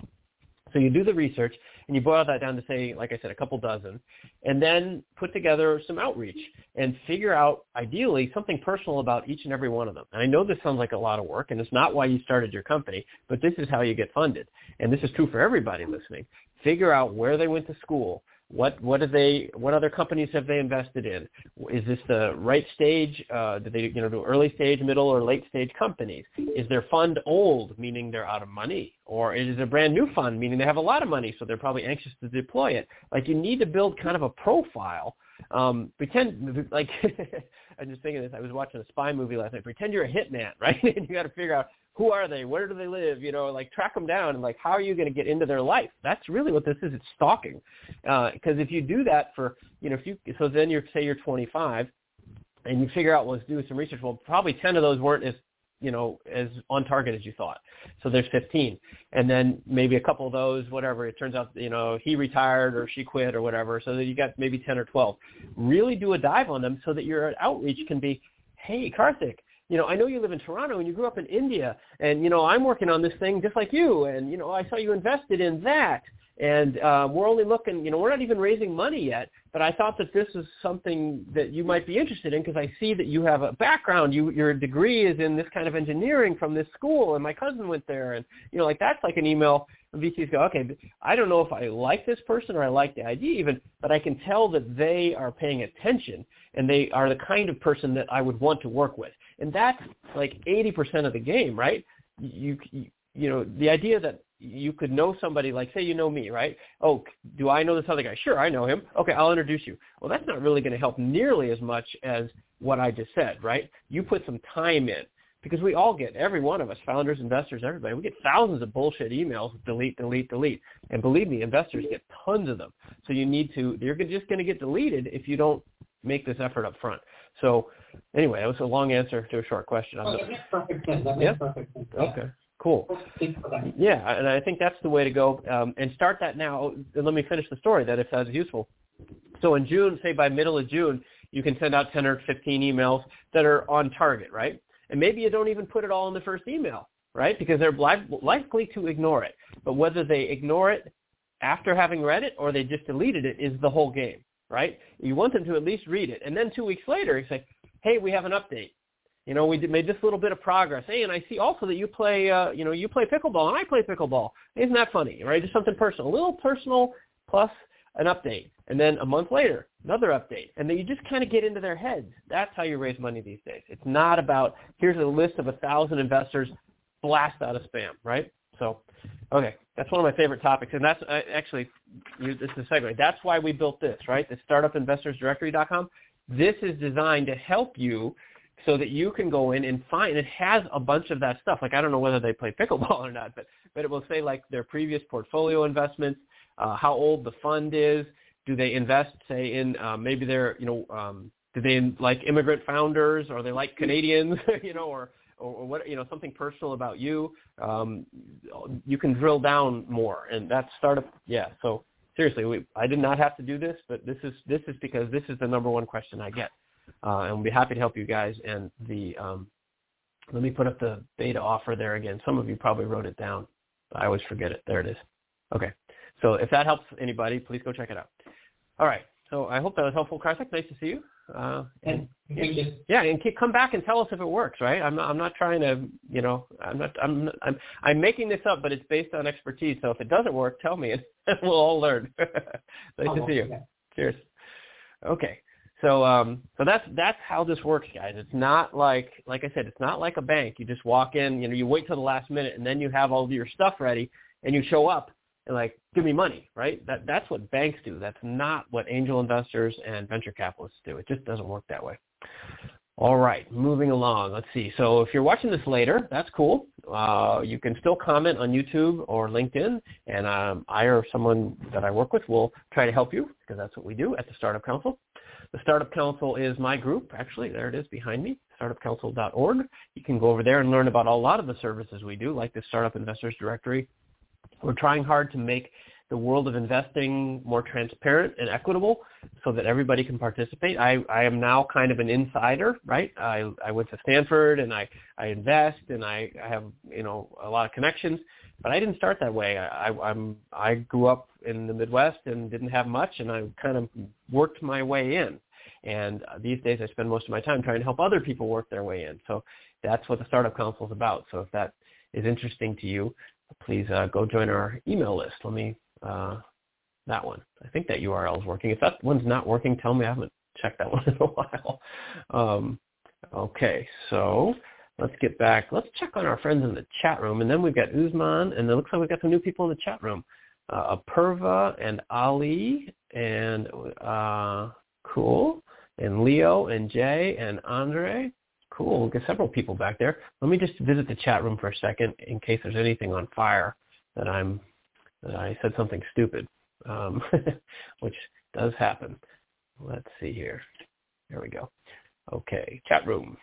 So you do the research, and you boil that down to, say, like I said, a couple dozen, and then put together some outreach and figure out, ideally, something personal about each and every one of them. And I know this sounds like a lot of work, and it's not why you started your company, but this is how you get funded. And this is true for everybody listening. Figure out where they went to school. What other companies have they invested in? Is this the right stage? Do they do early stage, middle, or late stage companies? Is their fund old, meaning they're out of money? Or is it a brand new fund, meaning they have a lot of money, so they're probably anxious to deploy it? Like, you need to build kind of a profile. Pretend like I'm just thinking this. I was watching a spy movie last night. Pretend you're a hitman, right? And you got to figure out, who are they? Where do they live? Track them down, and how are you going to get into their life? That's really what this is. It's stalking. Because if you do that then you're 25, and you figure out, let's do some research. Well, probably 10 of those weren't as on target as you thought. So there's 15. And then maybe a couple of those, whatever, it turns out, he retired or she quit or whatever. So that you got maybe 10 or 12. Really do a dive on them so that your outreach can be, hey, Karthik, I know you live in Toronto and you grew up in India, and, I'm working on this thing just like you, and, I saw you invested in that, and we're only looking, we're not even raising money yet, but I thought that this is something that you might be interested in because I see that you have a background. Your degree is in this kind of engineering from this school, and my cousin went there, and, that's like an email. VCs go, okay, I don't know if I like this person or I like the idea even, but I can tell that they are paying attention and they are the kind of person that I would want to work with. And that's like 80% of the game, right? The idea that you could know somebody, like, say, me, right? Oh, do I know this other guy? Sure, I know him. Okay, I'll introduce you. Well, that's not really going to help nearly as much as what I just said, right? You put some time in. Because we all get, every one of us, founders, investors, everybody, we get thousands of bullshit emails, delete. And believe me, investors get tons of them. So you're just going to get deleted if you don't make this effort up front. So anyway, that was a long answer to a short question. That makes perfect sense. Yeah? Okay, cool. Yeah, and I think that's the way to go. And start that now. And let me finish the story, that if that's useful. So in June, say by middle of June, you can send out 10 or 15 emails that are on target, right? And maybe you don't even put it all in the first email, right? Because they're likely to ignore it. But whether they ignore it after having read it or they just deleted it is the whole game, right? You want them to at least read it. And then 2 weeks later, you say, hey, we have an update. We made this little bit of progress. Hey, and I see also that you play, you play pickleball and I play pickleball. Isn't that funny, right? Just something personal, a little personal plus an update. And then a month later, another update. And then you just kind of get into their heads. That's how you raise money these days. It's not about, here's a list of 1,000 investors, blast out of spam, right? So, okay, that's one of my favorite topics. And that's actually, this is a segue. That's why we built this, right? The StartupInvestorsDirectory.com. This is designed to help you so that you can go in and find, it has a bunch of that stuff. Like, I don't know whether they play pickleball or not, but it will say, like, their previous portfolio investments, how old the fund is. Do they invest, say, in maybe they're, do they like immigrant founders or they like Canadians, or what, something personal about you? You can drill down more, and that startup, yeah. So seriously, I did not have to do this, but this is because this is the number one question I get, and we'll be happy to help you guys. And let me put up the beta offer there again. Some of you probably wrote it down. I always forget it. There it is. Okay. So if that helps anybody, please go check it out. All right. So I hope that was helpful, Karthik. Nice to see you. Thank you. Yeah, and come back and tell us if it works, right? I'm not trying to, I'm making this up, but it's based on expertise. So if it doesn't work, tell me, and we'll all learn. Nice to see you. Yeah. Cheers. Okay. So so that's how this works, guys. It's not like I said, it's not like a bank. You just walk in, you wait till the last minute, and then you have all of your stuff ready, and you show up. And like, give me money, right? That's what banks do. That's not what angel investors and venture capitalists do. It just doesn't work that way. All right, moving along. Let's see. So if you're watching this later, that's cool. You can still comment on YouTube or LinkedIn, and I or someone that I work with will try to help you because that's what we do at the Startup Council. The Startup Council is my group. Actually, there it is behind me, startupcouncil.org. You can go over there and learn about a lot of the services we do, like the Startup Investors Directory. We're trying hard to make the world of investing more transparent and equitable so that everybody can participate. I am now kind of an insider, right? I went to Stanford and I invest and I have, you know, a lot of connections, but I didn't start that way. I grew up in the Midwest and didn't have much, and I kind of worked my way in. And these days I spend most of my time trying to help other people work their way in. So that's what the Startup Council is about. So if that is interesting to you, please go join our email list. Let me, that one. I think that URL is working. If that one's not working, tell me. I haven't checked that one in a while. Okay, so let's get back. Let's check on our friends in the chat room. And then we've got Usman, and it looks like we've got some new people in the chat room. Apurva and Ali and cool. And Leo and Jay and Andre. Cool. We've got several people back there. Let me just visit the chat room for a second in case there's anything on fire that I said something stupid, which does happen. Let's see here. There we go. Okay, chat room.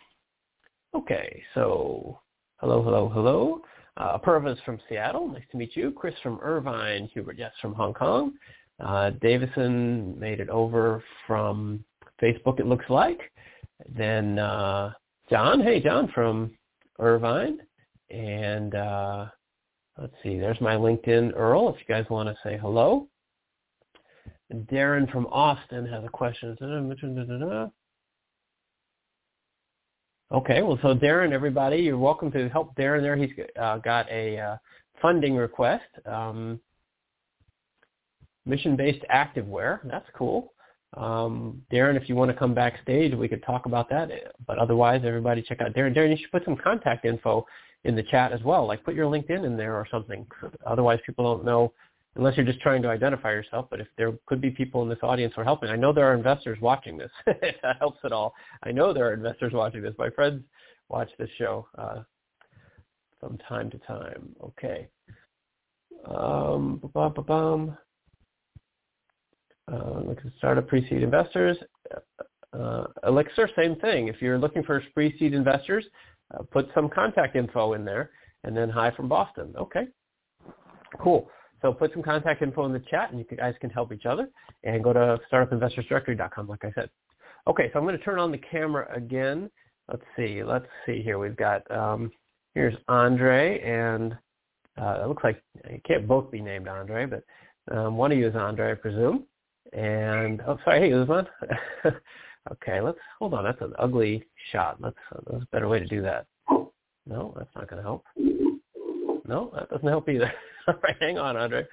Okay, so hello. Apurva's from Seattle. Nice to meet you. Chris from Irvine. Hubert, yes, from Hong Kong. Davison made it over from Facebook, it looks like. Then John. Hey, John from Irvine. And let's see. There's my LinkedIn URL if you guys want to say hello. And Darren from Austin has a question. Okay. Well, so Darren, everybody, you're welcome to help Darren there. He's got a funding request. Mission-based activewear. That's cool. Darren, if you want to come backstage, we could talk about that. But otherwise, everybody check out Darren. Darren, you should put some contact info in the chat as well. Like put your LinkedIn in there or something. Otherwise, people don't know unless you're just trying to identify yourself. But if there could be people in this audience who are helping. I know there are investors watching this. If that helps at all. I know there are investors watching this. My friends watch this show from time to time. Okay. Look at startup pre-seed investors. Elixir, same thing. If you're looking for pre-seed investors, put some contact info in there. And then hi from Boston. Okay, cool. So put some contact info in the chat, and you guys can help each other. And go to StartupInvestorsDirectory.com, like I said. Okay, so I'm going to turn on the camera again. Let's see here. We've got here's Andre, and it looks like you can't both be named Andre, but one of you is Andre, I presume. And hey, Usman. Okay, let's hold on. That's an ugly shot. That's a better way to do that. No, that's not going to help. No, that doesn't help either. All right, hang on, Andre.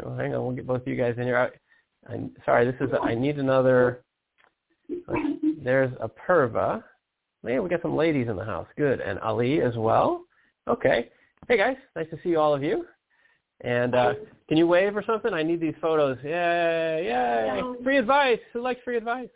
No, hang on, we'll get both of you guys in here. I'm sorry. I need another. There's Apurva. Man, we got some ladies in the house. Good, and Ali as well. Okay. Hey guys, nice to see all of you. And can you wave or something? I need these photos. Yay. Free advice. Who likes free advice?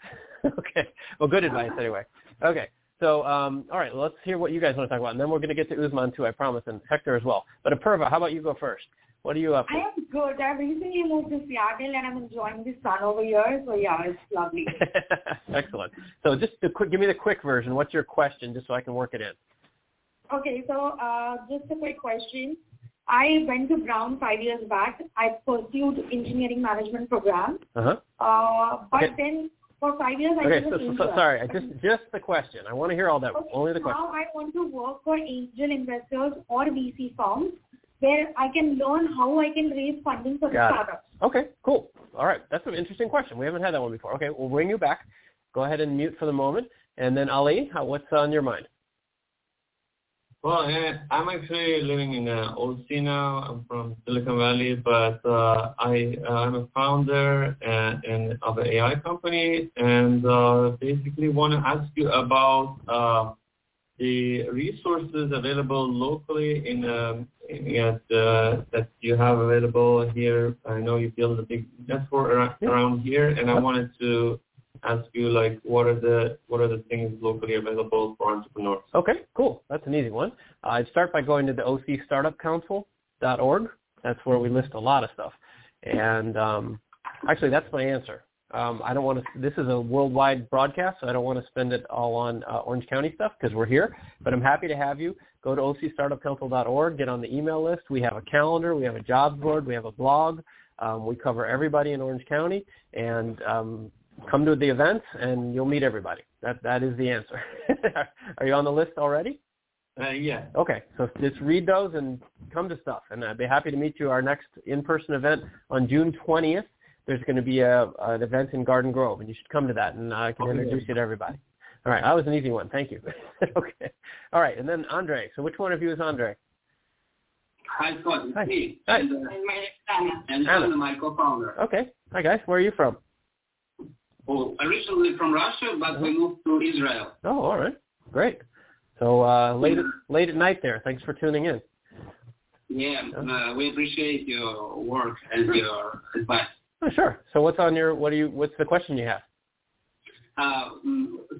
Okay. Well, good advice anyway. Okay. So, all right, let's hear what you guys want to talk about. And then we're going to get to Usman too, I promise, and Hector as well. But Apurva, how about you go first? What are you up to? I am good. I recently moved to Seattle, and I'm enjoying the sun over here. So, yeah, it's lovely. Excellent. So just give me the quick version. What's your question just so I can work it in? Okay. So just a quick question. I went to Brown 5 years back. I pursued engineering management program. But okay. Then for 5 years, I didn't. Okay, so sorry. Just the question. I want to hear all that. Okay, only the question. Now I want to work for angel investors or VC firms where I can learn how I can raise funding for the startups. Okay, cool. All right. That's an interesting question. We haven't had that one before. Okay, we'll bring you back. Go ahead and mute for the moment. And then, Ali, what's on your mind? Well, I'm actually living in OC now. I'm from Silicon Valley, but I'm a founder of an AI company, and basically want to ask you about the resources available locally that you have available here. I know you build a big network around here, and I wanted to ask you, like, what are the things locally available for entrepreneurs? Okay, cool. That's an easy one. I'd start by going to the OCStartupCouncil.org. That's where we list a lot of stuff. And actually, that's my answer. I don't want to. This is a worldwide broadcast, so I don't want to spend it all on Orange County stuff because we're here. But I'm happy to have you. Go to OCStartupCouncil.org. Get on the email list. We have a calendar. We have a jobs board. We have a blog. We cover everybody in Orange County, and come to the events, and you'll meet everybody. That is the answer. Are you on the list already? Yeah. Okay, so just read those and come to stuff, and I'd be happy to meet you. Our next in-person event on June 20th, there's going to be an event in Garden Grove, and you should come to that, and I can introduce you to everybody. All right, that was an easy one. Thank you. Okay. All right, and then Andre. So which one of you is Andre? Hi, Scott. It's me. Hi. And my name is Anna. And I'm my co-founder. Okay. Hi, guys. Where are you from? Oh, originally from Russia, but we moved to Israel. Oh, all right. Great. So late at night there. Thanks for tuning in. Yeah, we appreciate your work and your advice. Oh, sure. So what's the question you have?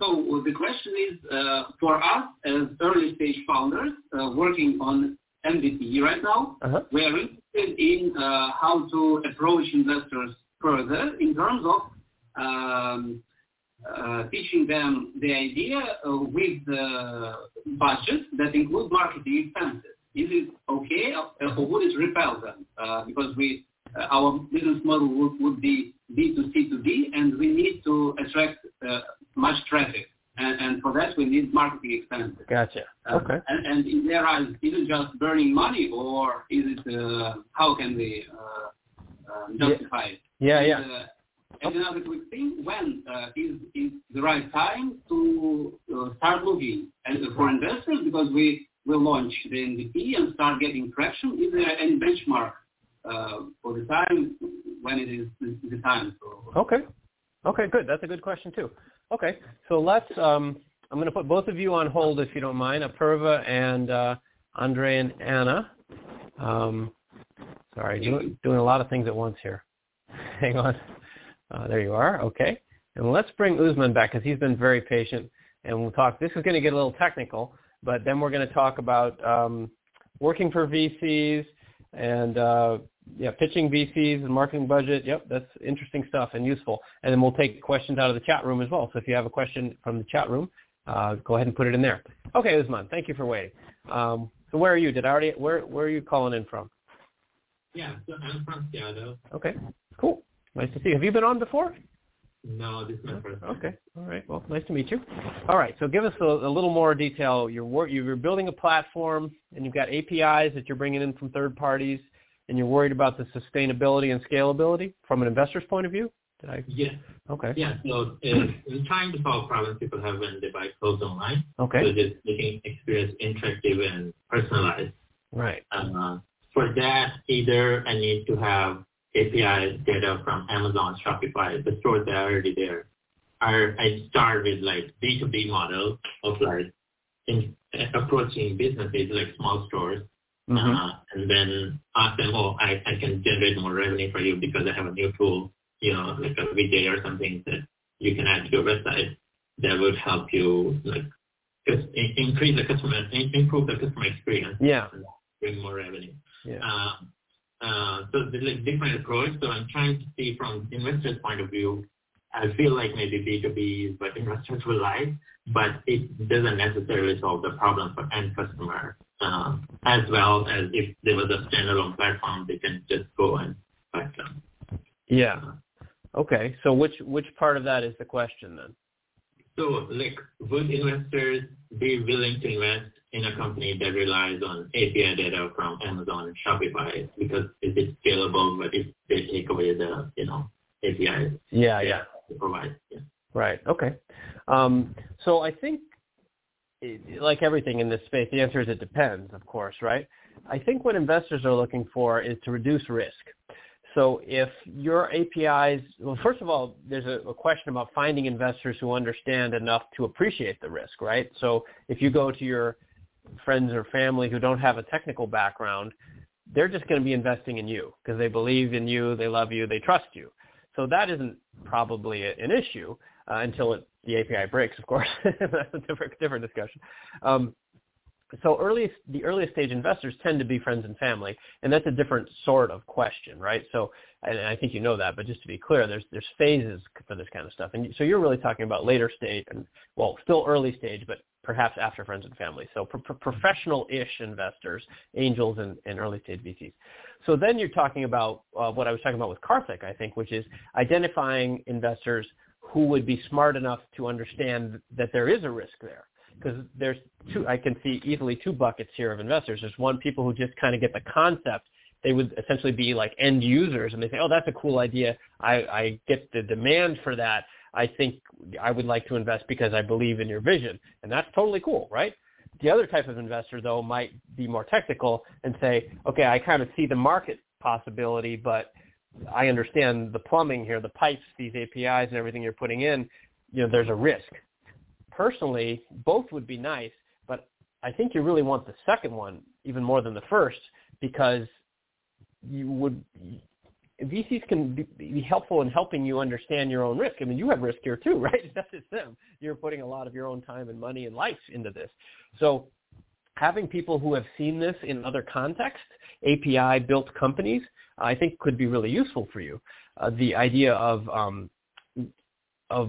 So the question is, for us as early stage founders working on MVP right now, we are interested in how to approach investors further in terms of teaching them the idea with the budget that includes marketing expenses. Is it okay, or would it repel them? Because our business model would be B2C2B, and we need to attract much traffic. And for that, we need marketing expenses. Gotcha. Okay. And in their eyes, is it just burning money, or is it how can we justify it? Yeah, yeah. And another quick thing, when is the right time to start looking for investors? Because we will launch the MVP and start getting traction. Is there any benchmark for the time when it is the time? Okay. Okay, good. That's a good question, too. Okay, so let's. I'm going to put both of you on hold if you don't mind, Apurva and Andre and Anna. Sorry, doing a lot of things at once here. Hang on. There you are. Okay, and let's bring Usman back because he's been very patient, and we'll talk. This is going to get a little technical, but then we're going to talk about working for VCs and pitching VCs and marketing budget. Yep, that's interesting stuff and useful. And then we'll take questions out of the chat room as well. So if you have a question from the chat room, go ahead and put it in there. Okay, Usman, thank you for waiting. So where are you? Where are you calling in from? Yeah, so I'm from Seattle. Okay, cool. Nice to see you. Have you been on before? No, this is my first time. Okay, all right. Well, nice to meet you. All right, so give us a little more detail. You're building a platform, and you've got APIs that you're bringing in from third parties. And you're worried about the sustainability and scalability from an investor's point of view? Yes. Okay. Yeah, so we're trying to solve problems people have when they buy clothes online. Okay. So just making experience interactive and personalized. Right. For that, either I need to have API data from Amazon, Shopify, the stores that are already there. Or I start with like B2B model of like approaching businesses like small stores. Mm-hmm. And then ask them, I can generate more revenue for you because I have a new tool, like a widget or something that you can add to your website that would help you, improve the customer experience. Yeah. And bring more revenue. Yeah. So there's different approach. So I'm trying to see from investors' point of view, I feel like maybe B2B is what investors will like, but it doesn't necessarily solve the problem for end customer. As well as if there was a standalone platform, they can just go and buy them. Yeah. Okay. So which part of that is the question then? So would investors be willing to invest in a company that relies on API data from Amazon and Shopify because it's scalable, but if they take away the APIs? Yeah. Yeah. Provide. Yeah. Right. Okay. So I think, like everything in this space, the answer is it depends, of course, right? I think what investors are looking for is to reduce risk. So if your APIs, well, first of all, there's a question about finding investors who understand enough to appreciate the risk, right? So if you go to your friends or family who don't have a technical background, they're just going to be investing in you because they believe in you, they love you, they trust you. So that isn't probably an issue until the API breaks, of course. That's a different discussion. So the earliest stage investors tend to be friends and family, and that's a different sort of question, right? So, and I think you know that, but just to be clear, there's phases for this kind of stuff. And so you're really talking about later stage, and well, still early stage, but perhaps after friends and family. So professional-ish investors, angels and early-stage VCs. So then you're talking about what I was talking about with Karthik, I think, which is identifying investors who would be smart enough to understand that there is a risk there. Because there's two, I can see easily two buckets here of investors. There's one, people who just kind of get the concept. They would essentially be like end users, and they say, oh, that's a cool idea. I get the demand for that. I think I would like to invest because I believe in your vision. And that's totally cool, right? The other type of investor, though, might be more technical and say, okay, I kind of see the market possibility, but I understand the plumbing here, the pipes, these APIs and everything you're putting in, you know, there's a risk. Personally, both would be nice, but I think you really want the second one even more than the first, because you would VCs can be helpful in helping you understand your own risk. I mean, you have risk here too, right? That's just them. You're putting a lot of your own time and money and life into this. So having people who have seen this in other contexts, API-built companies, I think could be really useful for you. The idea of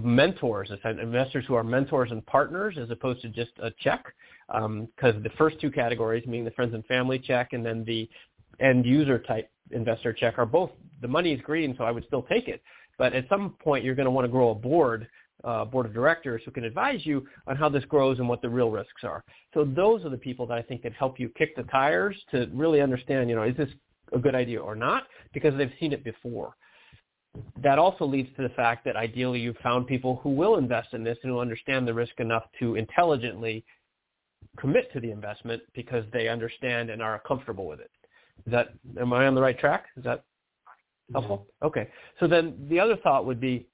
mentors, investors who are mentors and partners as opposed to just a check, because the first two categories, meaning the friends and family check and then the end user type investor check, are both, the money is green, so I would still take it. But at some point, you're going to want to grow a board of directors who can advise you on how this grows and what the real risks are. So those are the people that I think can help you kick the tires to really understand, you know, is this a good idea or not, because they've seen it before. That also leads to the fact that ideally you've found people who will invest in this and who understand the risk enough to intelligently commit to the investment because they understand and are comfortable with it. Is that, am I on the right track? Is that helpful? No. Okay. So then the other thought would be,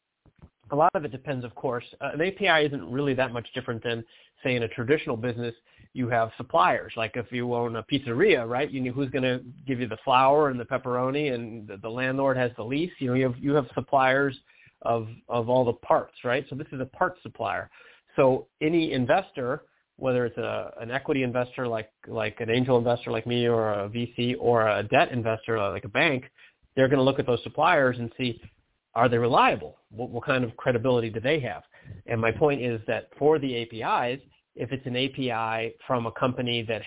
a lot of it depends, of course. An API isn't really that much different than, say, in a traditional business, you have suppliers. Like if you own a pizzeria, right, you know who's going to give you the flour and the pepperoni, and the landlord has the lease. You know, you have suppliers of all the parts, right? So this is a parts supplier. So any investor, whether it's an equity investor like an angel investor like me, or a VC, or a debt investor like a bank, they're going to look at those suppliers and see, are they reliable? What kind of credibility do they have? And my point is that for the APIs, if it's an API from a company that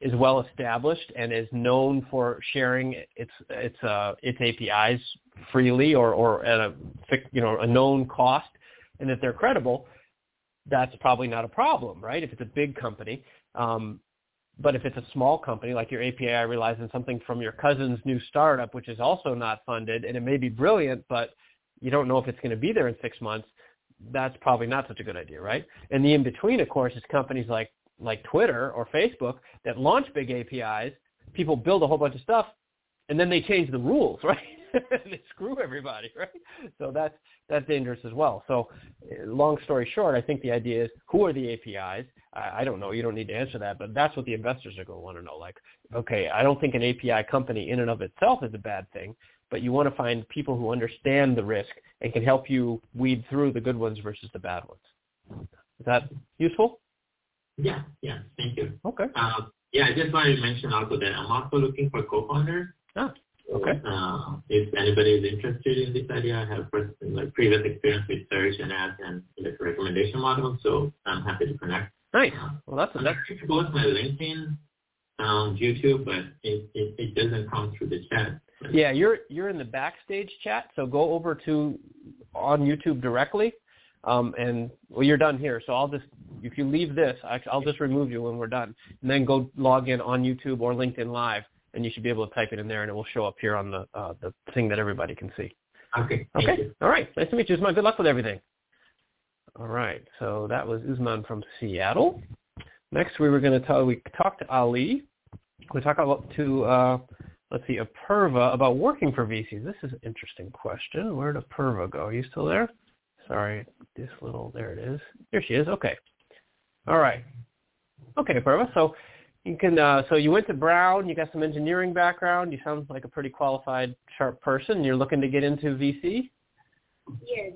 is well established and is known for sharing its APIs freely or at a known cost, and that they're credible, that's probably not a problem, right? If it's a big company. But if it's a small company, like your API relies on something from your cousin's new startup, which is also not funded, and it may be brilliant, but you don't know if it's going to be there in 6 months, that's probably not such a good idea, right? And the in-between, of course, is companies like Twitter or Facebook that launch big APIs, people build a whole bunch of stuff, and then they change the rules, right? They screw everybody, right? So that's dangerous as well. So long story short, I think the idea is, who are the APIs? I don't know. You don't need to answer that, but that's what the investors are going to want to know. Like, okay, I don't think an API company in and of itself is a bad thing, but you want to find people who understand the risk and can help you weed through the good ones versus the bad ones. Is that useful? Yeah. Thank you. Okay. I just wanted to mention also that I'm also looking for co-founders. Oh, okay. If anybody is interested in this idea, I have previous experience with search and ads and recommendation models, so I'm happy to connect. Nice. Well, that's both my LinkedIn, YouTube, but it doesn't come through the chat. Yeah, you're in the backstage chat, so go over to on YouTube directly, and well, you're done here. So if you leave this, I'll just remove you when we're done, and then go log in on YouTube or LinkedIn Live. And you should be able to type it in there, and it will show up here on the thing that everybody can see. Okay. Thank you. All right. Nice to meet you, Usman. Good luck with everything. All right. So that was Usman from Seattle. Next, we talked to Ali. We talked to Apurva about working for VCs. This is an interesting question. Where did Apurva go? Are you still there? Sorry. There it is. There she is. Okay. All right. Okay, Apurva. So. You can. So you went to Brown. You got some engineering background. You sound like a pretty qualified, sharp person. You're looking to get into VC? Yes.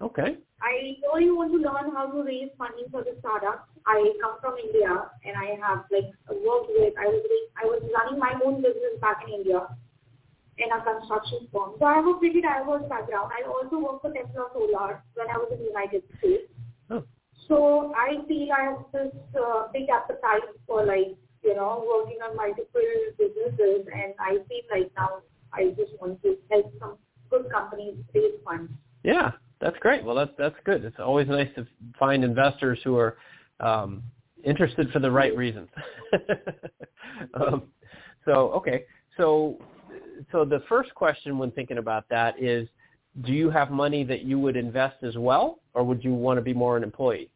Okay. I really want to learn how to raise funding for the startup. I come from India, and I have worked with. I was running my own business back in India, in a construction firm. So I have a pretty diverse background. I also worked for Tesla Solar when I was in the United States. Oh. So I feel I have this big appetite for working on multiple businesses, and I feel like now I just want to help some good companies raise funds. Yeah, that's great. Well, that's good. It's always nice to find investors who are interested for the right reasons. So the first question when thinking about that is, do you have money that you would invest as well, or would you want to be more an employee?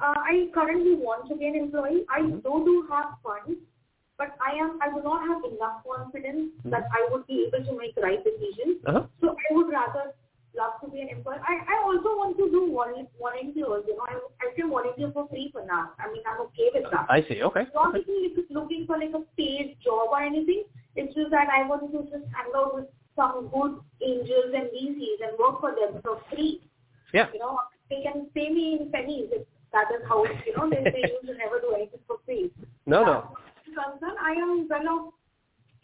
I currently want to be an employee. I do have funds, but I do not have enough confidence that I would be able to make right decisions. So I would rather love to be an employee. I also want to do volunteers. I can volunteer for free for now. I mean, I'm okay with that. I see. Okay. Not looking for a paid job or anything. It's just that I want to just hang out with some good angels and VCs and work for them for free. Yeah. They can pay me in pennies. That is how they say you should never do anything for free. No. I am well off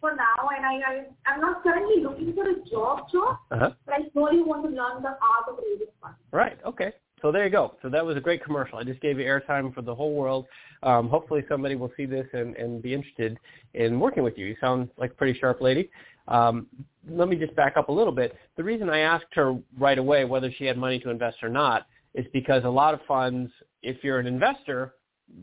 for now, and I'm not currently looking for a job, but I slowly want to learn the art of raising funds. Right. Okay. So there you go. So that was a great commercial. I just gave you airtime for the whole world. Hopefully somebody will see this and be interested in working with you. You sound like a pretty sharp lady. Let me just back up a little bit. The reason I asked her right away whether she had money to invest or not is because a lot of funds, if you're an investor,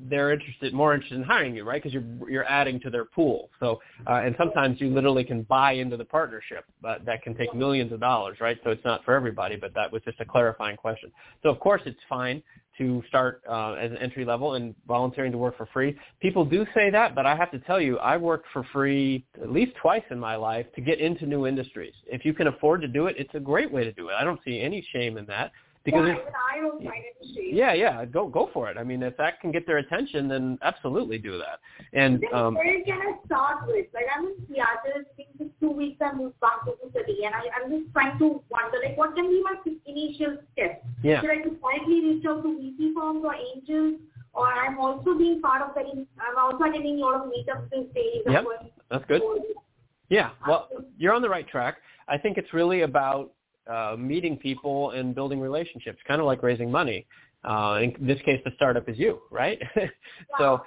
they're more interested in hiring you, right? Because you're adding to their pool. So, and sometimes you literally can buy into the partnership, but that can take millions of dollars, right? So it's not for everybody, but that was just a clarifying question. So of course it's fine to start as an entry level and volunteering to work for free. People do say that, but I have to tell you, I worked for free at least twice in my life to get into new industries. If you can afford to do it, it's a great way to do it. I don't see any shame in that. Because go for it. I mean, if that can get their attention, then absolutely do that. And where can I start with? I'm in Seattle. I think for 2 weeks I moved back to the city, and I'm just trying to wonder, what can be my initial steps? Yeah. Should I quietly reach out to VC firms or angels? Or I'm also being part of I'm also attending a lot of meetups these days. Yep, that's good. Yeah, well, you're on the right track. I think it's really about meeting people and building relationships, kind of like raising money. In this case, the startup is you, right? So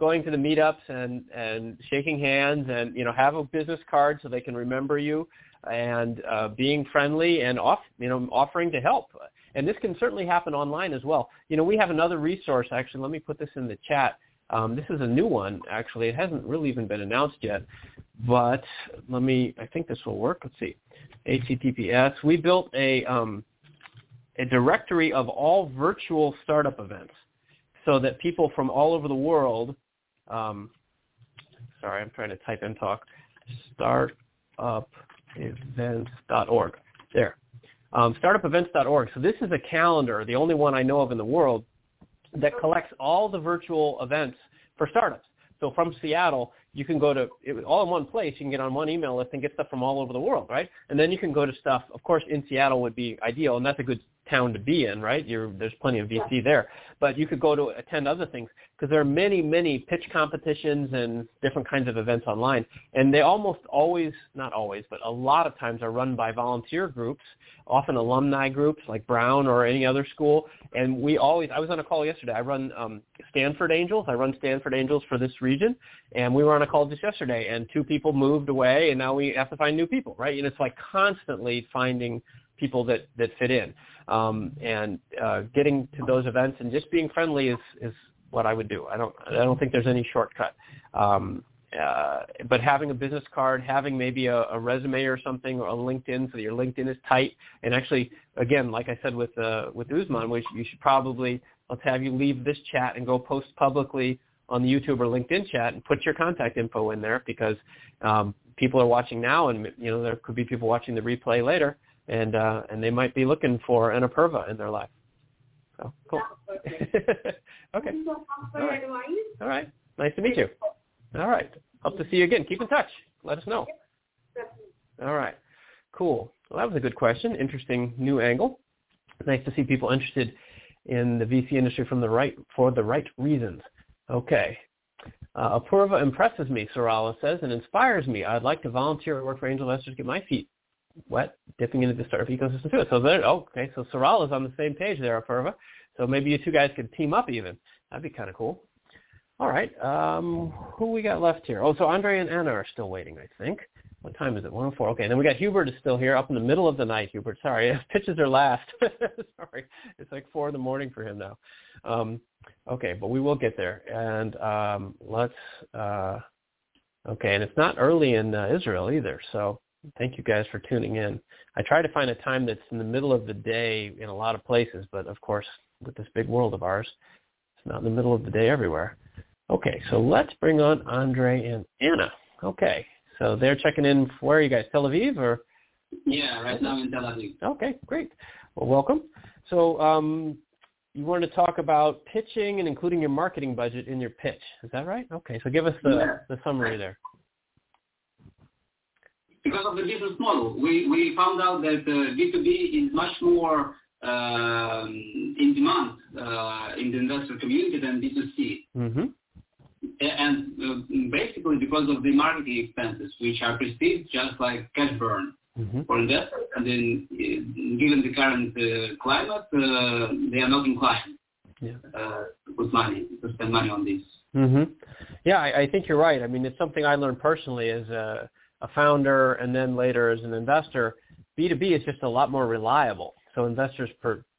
going to the meetups and shaking hands and, have a business card so they can remember you, and being friendly and offering to help. And this can certainly happen online as well. We have another resource, actually. Let me put this in the chat. This is a new one, actually. It hasn't really even been announced yet, but I think this will work. Let's see. HTTPS. We built a directory of all virtual startup events so that people from all over the world I'm trying to type in talk. Startupevents.org. There. Startupevents.org. So this is a calendar, the only one I know of in the world, that collects all the virtual events for startups. So from Seattle, you can go to it all in one place. You can get on one email list and get stuff from all over the world, right? And then you can go to stuff. Of course, in Seattle would be ideal, and that's a good town to be in, right? There's plenty of VC there. But you could go to attend other things because there are many, many pitch competitions and different kinds of events online. And they almost always, not always, but a lot of times are run by volunteer groups, often alumni groups like Brown or any other school. And I was on a call yesterday. I run Stanford Angels. I run Stanford Angels for this region. And we were on a call just yesterday, and two people moved away, and now we have to find new people, right? And it's constantly finding people that fit in. And getting to those events and just being friendly is what I would do. I don't think there's any shortcut. But having a business card, having maybe a resume or something, or a LinkedIn, so that your LinkedIn is tight. And actually, again, like I said with Usman, you should probably, let's have you leave this chat and go post publicly on the YouTube or LinkedIn chat and put your contact info in there, because people are watching now, and there could be people watching the replay later. And they might be looking for an Apurva in their life. So cool. Okay. All right. Nice to meet you. All right. Hope to see you again. Keep in touch. Let us know. All right. Cool. Well, that was a good question. Interesting new angle. Nice to see people interested in the VC industry for the right reasons. Okay. Apurva impresses me, Sarala says, and inspires me. I'd like to volunteer and work for angel investors to get my feet wet, dipping into the startup ecosystem too. So there, okay, so Sarala's on the same page there, Apurva. So maybe you two guys could team up even. That'd be kind of cool. All right. Who we got left here? Oh, so Andre and Anna are still waiting, I think. What time is it? 1:04. Okay. And then we got Hubert is still here up in the middle of the night. Hubert, sorry. Pitches are last. Sorry. It's like 4 in the morning for him now. Okay. But we will get there. And okay. And it's not early in Israel either. So thank you guys for tuning in. I try to find a time that's in the middle of the day in a lot of places, but of course, with this big world of ours, it's not in the middle of the day everywhere. Okay, so let's bring on Andre and Anna. Okay, so they're checking in. Where are you guys, Tel Aviv? Or? Yeah, right now in Tel Aviv. Okay, great. Well, welcome. So you wanted to talk about pitching and including your marketing budget in your pitch. Is that right? Okay, so give us the summary there. Because of the business model, we found out that B2B is much more in demand in the investor community than B2C. Mm-hmm. And basically because of the marketing expenses, which are perceived just like cash burn for investors, and then given the current climate, they are not inclined to spend money on this. Mm-hmm. Yeah, I think you're right. I mean, it's something I learned personally as a founder and then later as an investor. B2B is just a lot more reliable. So investors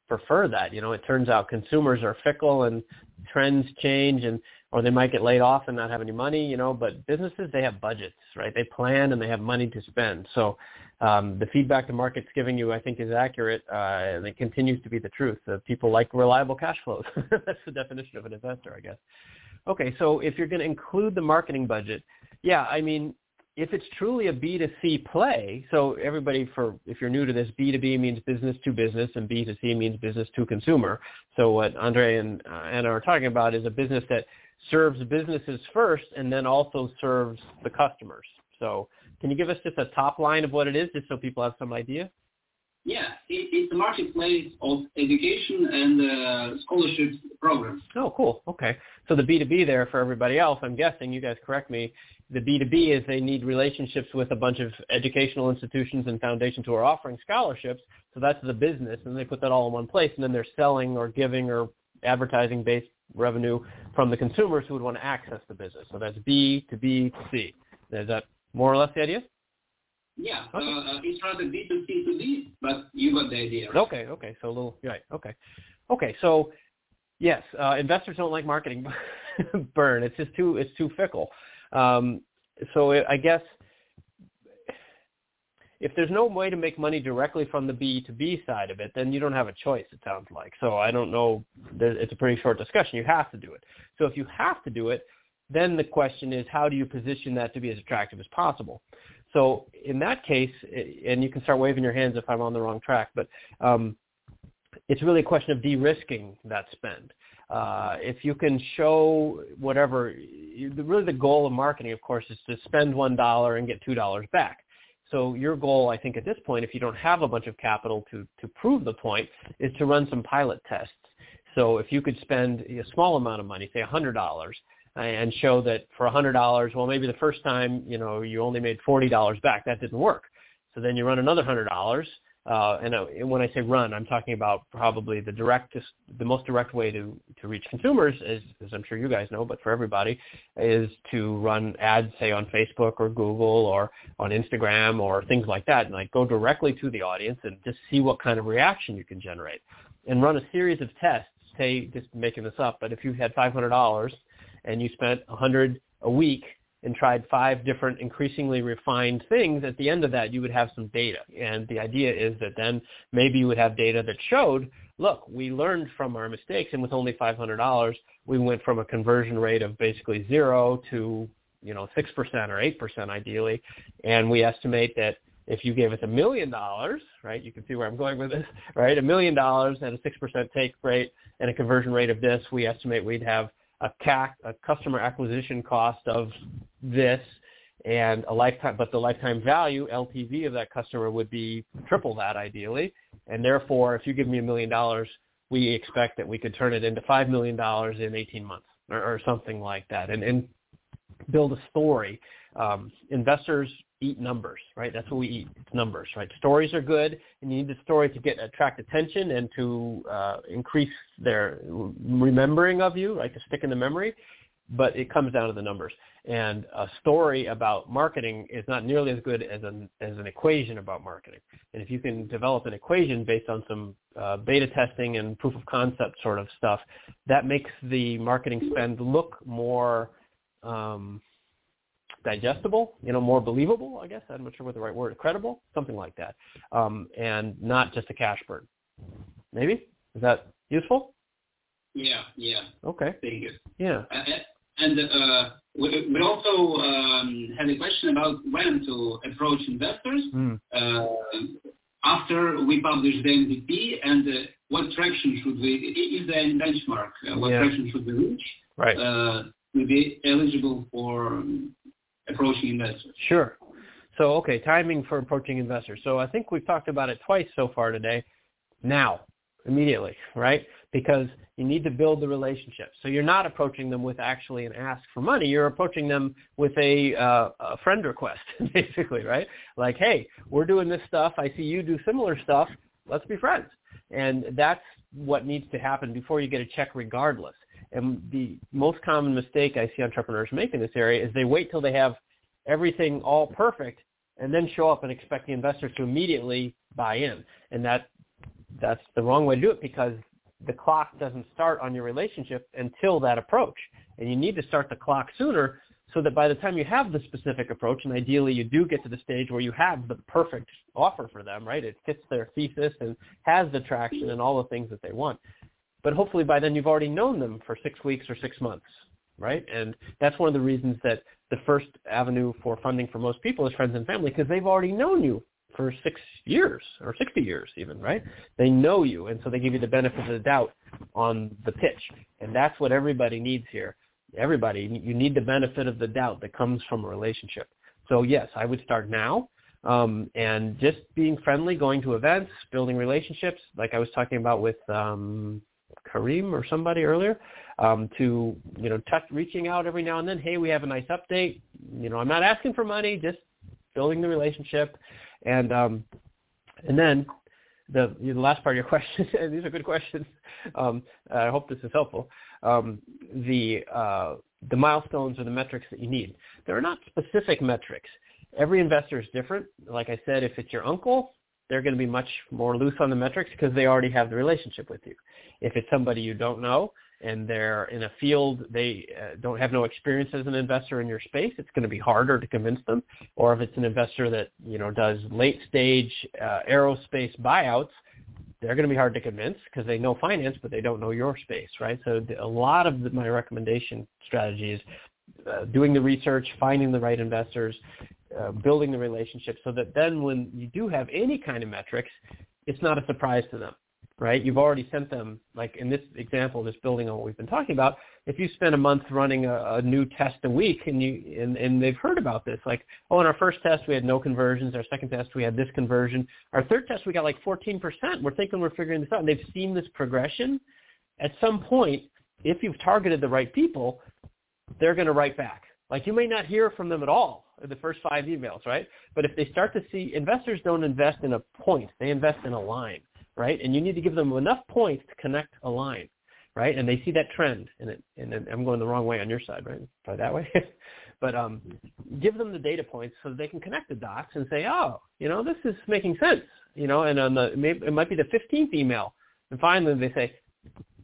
prefer that. You know, it turns out consumers are fickle and trends change, or they might get laid off and not have any money, you know, but businesses, they have budgets, right? They plan and they have money to spend. So the feedback the market's giving you, I think, is accurate, and it continues to be the truth. People like reliable cash flows. That's the definition of an investor, I guess. Okay, so if you're going to include the marketing budget, yeah, I mean, if it's truly a B2C play, so everybody, if you're new to this, B2B means business to business and B2C means business to consumer. So what Andre and Anna are talking about is a business that serves businesses first and then also serves the customers. So can you give us just a top line of what it is just so people have some idea? Yeah, it's a marketplace of education and scholarships programs. Oh, cool. Okay. So the B2B there for everybody else, I'm guessing, you guys correct me, the B2B is they need relationships with a bunch of educational institutions and foundations who are offering scholarships. So that's the business, and they put that all in one place, and then they're selling or giving or advertising-based revenue from the consumers who would want to access the business. So that's B to B to C. Is that more or less the idea? Yeah, okay. It's rather B to C to D, but you got the idea. Right? Okay, so a little, right, okay. So yes, investors don't like marketing burn. It's just too fickle. So I guess if there's no way to make money directly from the B to B side of it, then you don't have a choice, it sounds like. So I don't know. It's a pretty short discussion. You have to do it. So if you have to do it, then the question is how do you position that to be as attractive as possible? So in that case, and you can start waving your hands if I'm on the wrong track, but it's really a question of de-risking that spend. If you can show whatever, really the goal of marketing, of course, is to spend $1 and get $2 back. So your goal, I think, at this point, if you don't have a bunch of capital to prove the point, is to run some pilot tests. So if you could spend a small amount of money, say $100, and show that for $100, well, maybe the first time, you know, you only made $40 back. That didn't work. So then you run another $100. And when I say run, I'm talking about probably the most direct way to reach consumers, as I'm sure you guys know, but for everybody, is to run ads, say, on Facebook or Google or on Instagram or things like that, and like go directly to the audience and just see what kind of reaction you can generate and run a series of tests, say, just making this up, but if you had $500 and you spent $100 a week and tried 5 different increasingly refined things, at the end of that, you would have some data. And the idea is that then maybe you would have data that showed, look, we learned from our mistakes, and with only $500, we went from a conversion rate of basically 0 to, 6% or 8% ideally. And we estimate that if you gave us $1 million, right, you can see where I'm going with this, right, $1 million and a 6% take rate and a conversion rate of this, we estimate we'd have a CAC, a customer acquisition cost of this, and a lifetime, but the lifetime value, LTV, of that customer would be triple that ideally. And therefore, if you give me $1 million, we expect that we could turn it into $5 million in 18 months or something like that, and build a story. Investors eat numbers, right? That's what we eat, it's numbers, right? Stories are good, and you need the story to attract attention and to increase their remembering of you, right, to stick in the memory, but it comes down to the numbers. And a story about marketing is not nearly as good as an equation about marketing. And if you can develop an equation based on some beta testing and proof of concept sort of stuff, that makes the marketing spend look more digestible, more believable, I guess. I'm not sure what the right word, credible, something like that, and not just a cash burn. Maybe? Is that useful? Yeah. Okay. Thank you. Yeah. We also had a question about when to approach investors after we publish the MVP, and what traction should we, is there any benchmark? What traction should we reach? Right. To be eligible for approaching investors. Sure. So, okay, timing for approaching investors. So I think we've talked about it twice so far today. Now, immediately, right? Because you need to build the relationship. So you're not approaching them with actually an ask for money. You're approaching them with a friend request, basically, right? Like, hey, we're doing this stuff. I see you do similar stuff. Let's be friends. And that's what needs to happen before you get a check regardless. And the most common mistake I see entrepreneurs make in this area is they wait till they have everything all perfect and then show up and expect the investors to immediately buy in. And that's the wrong way to do it, because the clock doesn't start on your relationship until that approach. And you need to start the clock sooner so that by the time you have the specific approach, and ideally you do get to the stage where you have the perfect offer for them, right? It fits their thesis and has the traction and all the things that they want. But hopefully by then you've already known them for 6 weeks or 6 months, right? And that's one of the reasons that the first avenue for funding for most people is friends and family, because they've already known you for 6 years or 60 years even, right? They know you, and so they give you the benefit of the doubt on the pitch. And that's what everybody needs here. Everybody, you need the benefit of the doubt that comes from a relationship. So yes, I would start now. And just being friendly, going to events, building relationships, like I was talking about with Kareem or somebody earlier, to reaching out every now and then. Hey, we have a nice update. I'm not asking for money, just building the relationship, and then the last part of your question. These are good questions. I hope this is helpful. The milestones or the metrics that you need. There are not specific metrics. Every investor is different. Like I said, if it's your uncle, they're going to be much more loose on the metrics because they already have the relationship with you. If it's somebody you don't know and they're in a field, they don't have no experience as an investor in your space, it's going to be harder to convince them. Or if it's an investor that does late stage aerospace buyouts, they're going to be hard to convince because they know finance, but they don't know your space, right? So a lot of my recommendation strategy is doing the research, finding the right investors, building the relationship so that then when you do have any kind of metrics, it's not a surprise to them, right? You've already sent them, like in this example, just building on what we've been talking about, if you spend a month running a new test a week and they've heard about this, like, oh, in our first test, we had no conversions. Our second test, we had this conversion. Our third test, we got like 14%. We're thinking we're figuring this out. And they've seen this progression. At some point, if you've targeted the right people, they're going to write back. Like, you may not hear from them at all in the first 5 emails, right? But if they start to see, investors don't invest in a point, they invest in a line, right? And you need to give them enough points to connect a line, right? And they see that trend, and I'm going the wrong way on your side, right? Try that way. But give them the data points so they can connect the dots and say, oh, this is making sense, and on it might be the 15th email. And finally they say,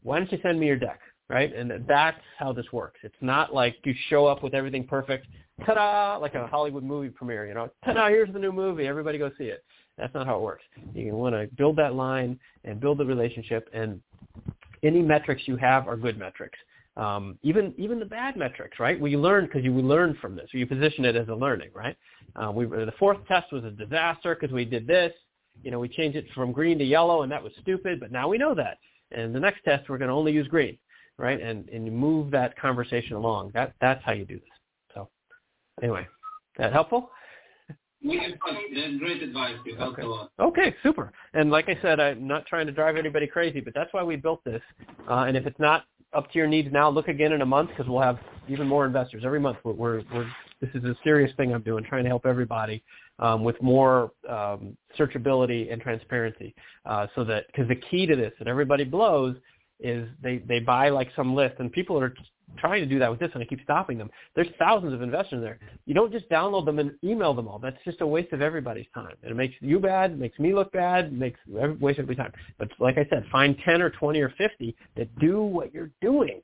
why don't you send me your deck? Right? And that's how this works. It's not like you show up with everything perfect, ta-da, like a Hollywood movie premiere, ta-da, here's the new movie, everybody go see it. That's not how it works. You want to build that line and build the relationship, and any metrics you have are good metrics. Even the bad metrics, right? We learn because you learn from this. You position it as a learning, right? The fourth test was a disaster because we did this. We changed it from green to yellow, and that was stupid, but now we know that. And the next test, we're going to only use green. Right, and you move that conversation along. That's how you do this. So, anyway, is that helpful? Yeah, great advice. It helps a lot. Okay, super. And like I said, I'm not trying to drive anybody crazy, but that's why we built this. And if it's not up to your needs now. Look again in a month because we'll have even more investors every month. This is a serious thing I'm doing, trying to help everybody with more searchability and transparency, so that because the key to this that everybody blows is they buy like some list, and people are trying to do that with this, and I keep stopping them. There's thousands of investors there. You don't just download them and email them all. That's just a waste of everybody's time. And it makes you bad, makes me look bad, makes waste every time. But like I said, find 10 or 20 or 50 that do what you're doing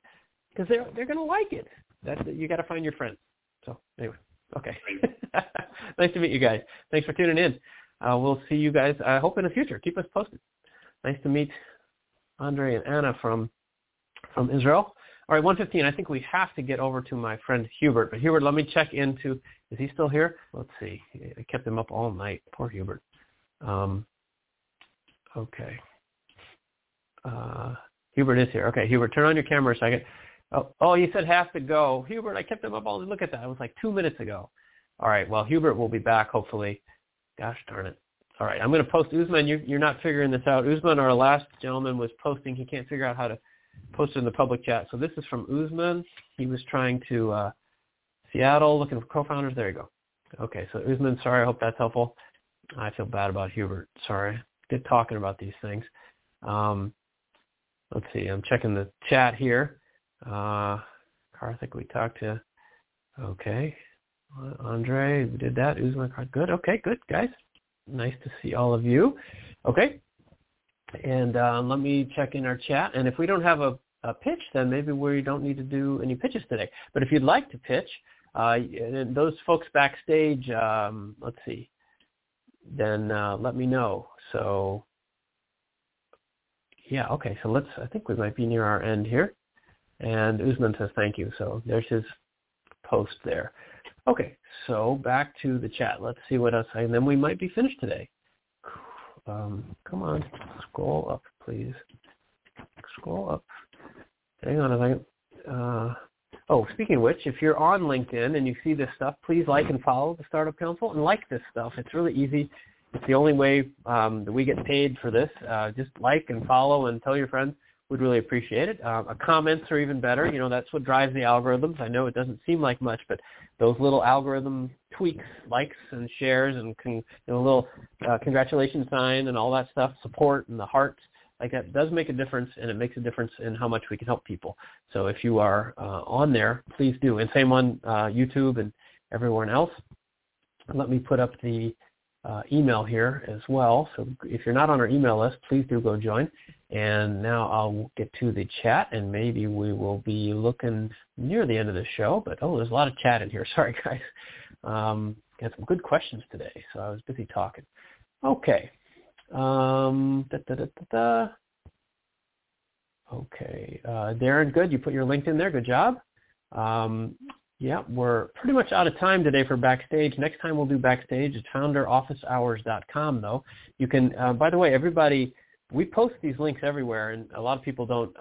because they're going to like it. You got to find your friends. So anyway, okay. Nice to meet you guys. Thanks for tuning in. We'll see you guys, I hope, in the future. Keep us posted. Nice to meet Andre and Anna from Israel. All right, 1:15. I think we have to get over to my friend Hubert. But Hubert, let me check into, is he still here? Let's see. I kept him up all night. Poor Hubert. Okay. Hubert is here. Okay, Hubert, turn on your camera a second. Oh, you said have to go. Hubert, I kept him up all night. Look at that. It was like 2 minutes ago. All right, well, Hubert will be back, hopefully. Gosh darn it. All right, I'm going to post. Usman, you're not figuring this out. Usman, our last gentleman, was posting. He can't figure out how to post in the public chat. So this is from Usman. He was trying to Seattle, looking for co-founders. There you go. Okay, so Usman, sorry. I hope that's helpful. I feel bad about Hubert. Sorry. Good talking about these things. Let's see. I'm checking the chat here. Karthik, we talked to. Okay. Andre, we did that. Usman, good. Okay, good, guys. Nice to see all of you. Okay. And let me check in our chat. And if we don't have a pitch, then maybe we don't need to do any pitches today. But if you'd like to pitch, and those folks backstage, let's see, then let me know. So, yeah, okay. So I think we might be near our end here. And Usman says thank you. So there's his post there. Okay, so back to the chat. Let's see what else. And then we might be finished today. Come on, scroll up, please. Scroll up. Hang on a second. Speaking of which, if you're on LinkedIn and you see this stuff, please like and follow the Startup Council and like this stuff. It's really easy. It's the only way that we get paid for this. Just like and follow and tell your friends. We'd really appreciate it. Comments are even better. You know, that's what drives the algorithms. I know it doesn't seem like much, but those little algorithm tweaks, likes and shares and little congratulations sign and all that stuff, support and the hearts, like that does make a difference, and it makes a difference in how much we can help people. So if you are on there, please do. And same on YouTube and everyone else. Let me put up the email here as well. So if you're not on our email list, please do go join. And now I'll get to the chat, and maybe we will be looking near the end of the show. But, there's a lot of chat in here. Sorry, guys. Got some good questions today, so I was busy talking. Okay. Okay. Darren, good. You put your LinkedIn there. Good job. Yeah, we're pretty much out of time today for Backstage. Next time we'll do Backstage. It's founderofficehours.com, though. You can, by the way, everybody, we post these links everywhere, and a lot of people don't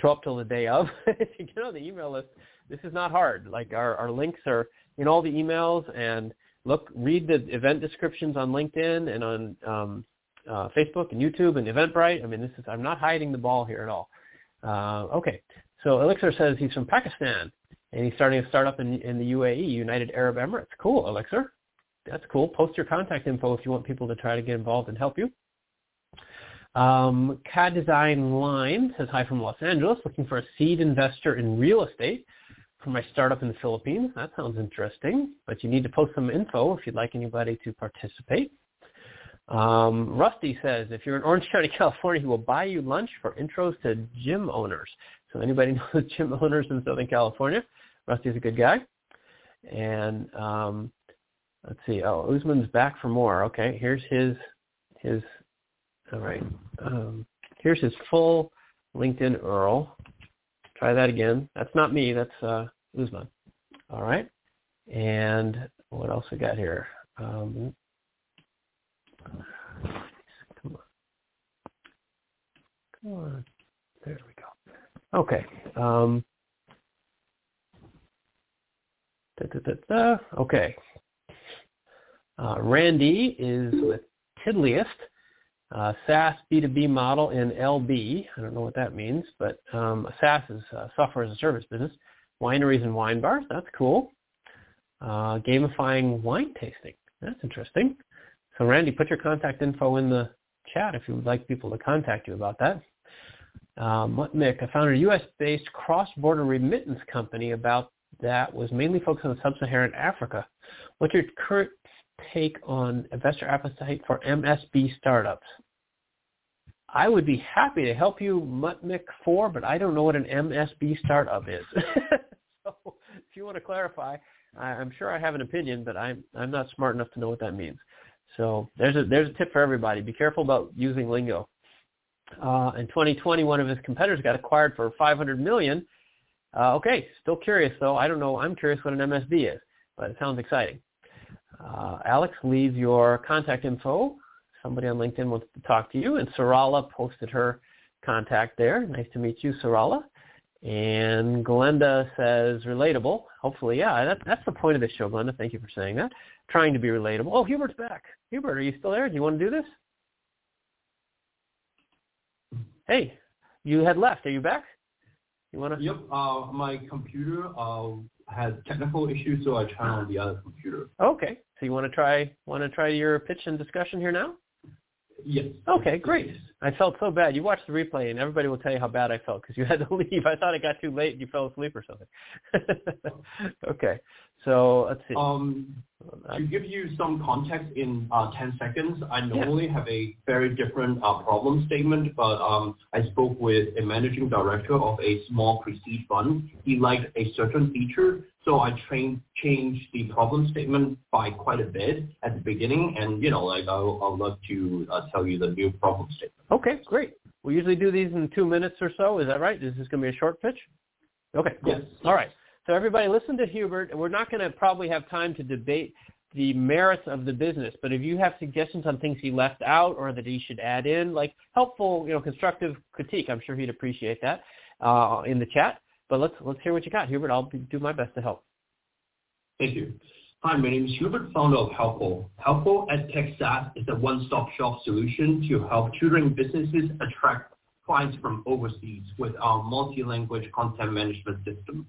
show up till the day of. If you get on the email list, this is not hard. Like our links are in all the emails, and read the event descriptions on LinkedIn and on Facebook and YouTube and Eventbrite. I mean, I'm not hiding the ball here at all. Okay, so Elixir says he's from Pakistan. And he's starting a startup in the UAE, United Arab Emirates. Cool, Elixir. That's cool. Post your contact info if you want people to try to get involved and help you. CAD Design Line says, hi from Los Angeles, looking for a seed investor in real estate for my startup in the Philippines. That sounds interesting, but you need to post some info if you'd like anybody to participate. Rusty says, if you're in Orange County, California, he will buy you lunch for intros to gym owners. So anybody knows gym owners in Southern California, Rusty's a good guy. And let's see. Oh, Usman's back for more. Okay, here's his. All right. Here's his full LinkedIn URL. Try that again. That's not me. That's Usman. All right. And what else we got here? Come on. There we go. Okay. Okay. Randy is with Tiddlyist, SaaS B2B model in LB. I don't know what that means, but SaaS is software as a service business. Wineries and wine bars. That's cool. Gamifying wine tasting. That's interesting. So Randy, put your contact info in the chat if you would like people to contact you about that. Mick, I founded a U.S.-based cross-border remittance company about that was mainly focused on sub-Saharan Africa. What's your current take on investor appetite for MSB startups? I would be happy to help you, Mutnik4, but I don't know what an MSB startup is. So if you want to clarify, I'm sure I have an opinion, but I'm not smart enough to know what that means. So there's a tip for everybody. Be careful about using lingo. In 2020, one of his competitors got acquired for $500 million. Okay, still curious, though. I don't know. I'm curious what an MSB is, but it sounds exciting. Alex, leave your contact info. Somebody on LinkedIn wants to talk to you, and Sarala posted her contact there. Nice to meet you, Sarala. And Glenda says, relatable. Hopefully, yeah, that's the point of this show, Glenda. Thank you for saying that. Trying to be relatable. Oh, Hubert's back. Hubert, are you still there? Do you want to do this? Hey, you had left. Are you back? You want to? Yep. My computer has technical issues, so I turned on the other computer. Okay. So you want to try your pitch and discussion here now? Yes. Okay, great. I felt so bad. You watched the replay, and everybody will tell you how bad I felt because you had to leave. I thought it got too late and you fell asleep or something. Okay. So let's see. To give you some context in 10 seconds, I normally have a very different problem statement, but I spoke with a managing director of a small prestige fund. He liked a certain feature, so I changed the problem statement by quite a bit at the beginning, and, I'll love to tell you the new problem statement. Okay, great. We usually do these in 2 minutes or so. Is that right? Is this going to be a short pitch? Okay, cool. Yes. All right. So everybody listen to Hubert, and we're not going to probably have time to debate the merits of the business, but if you have suggestions on things he left out or that he should add in, like helpful, constructive critique, I'm sure he'd appreciate that in the chat. But let's hear what you got, Hubert. I'll do my best to help. Thank you. Hi, my name is Hubert, founder of Helpful. Helpful EdTech SaaS is a one-stop-shop solution to help tutoring businesses attract clients from overseas with our multi-language content management system.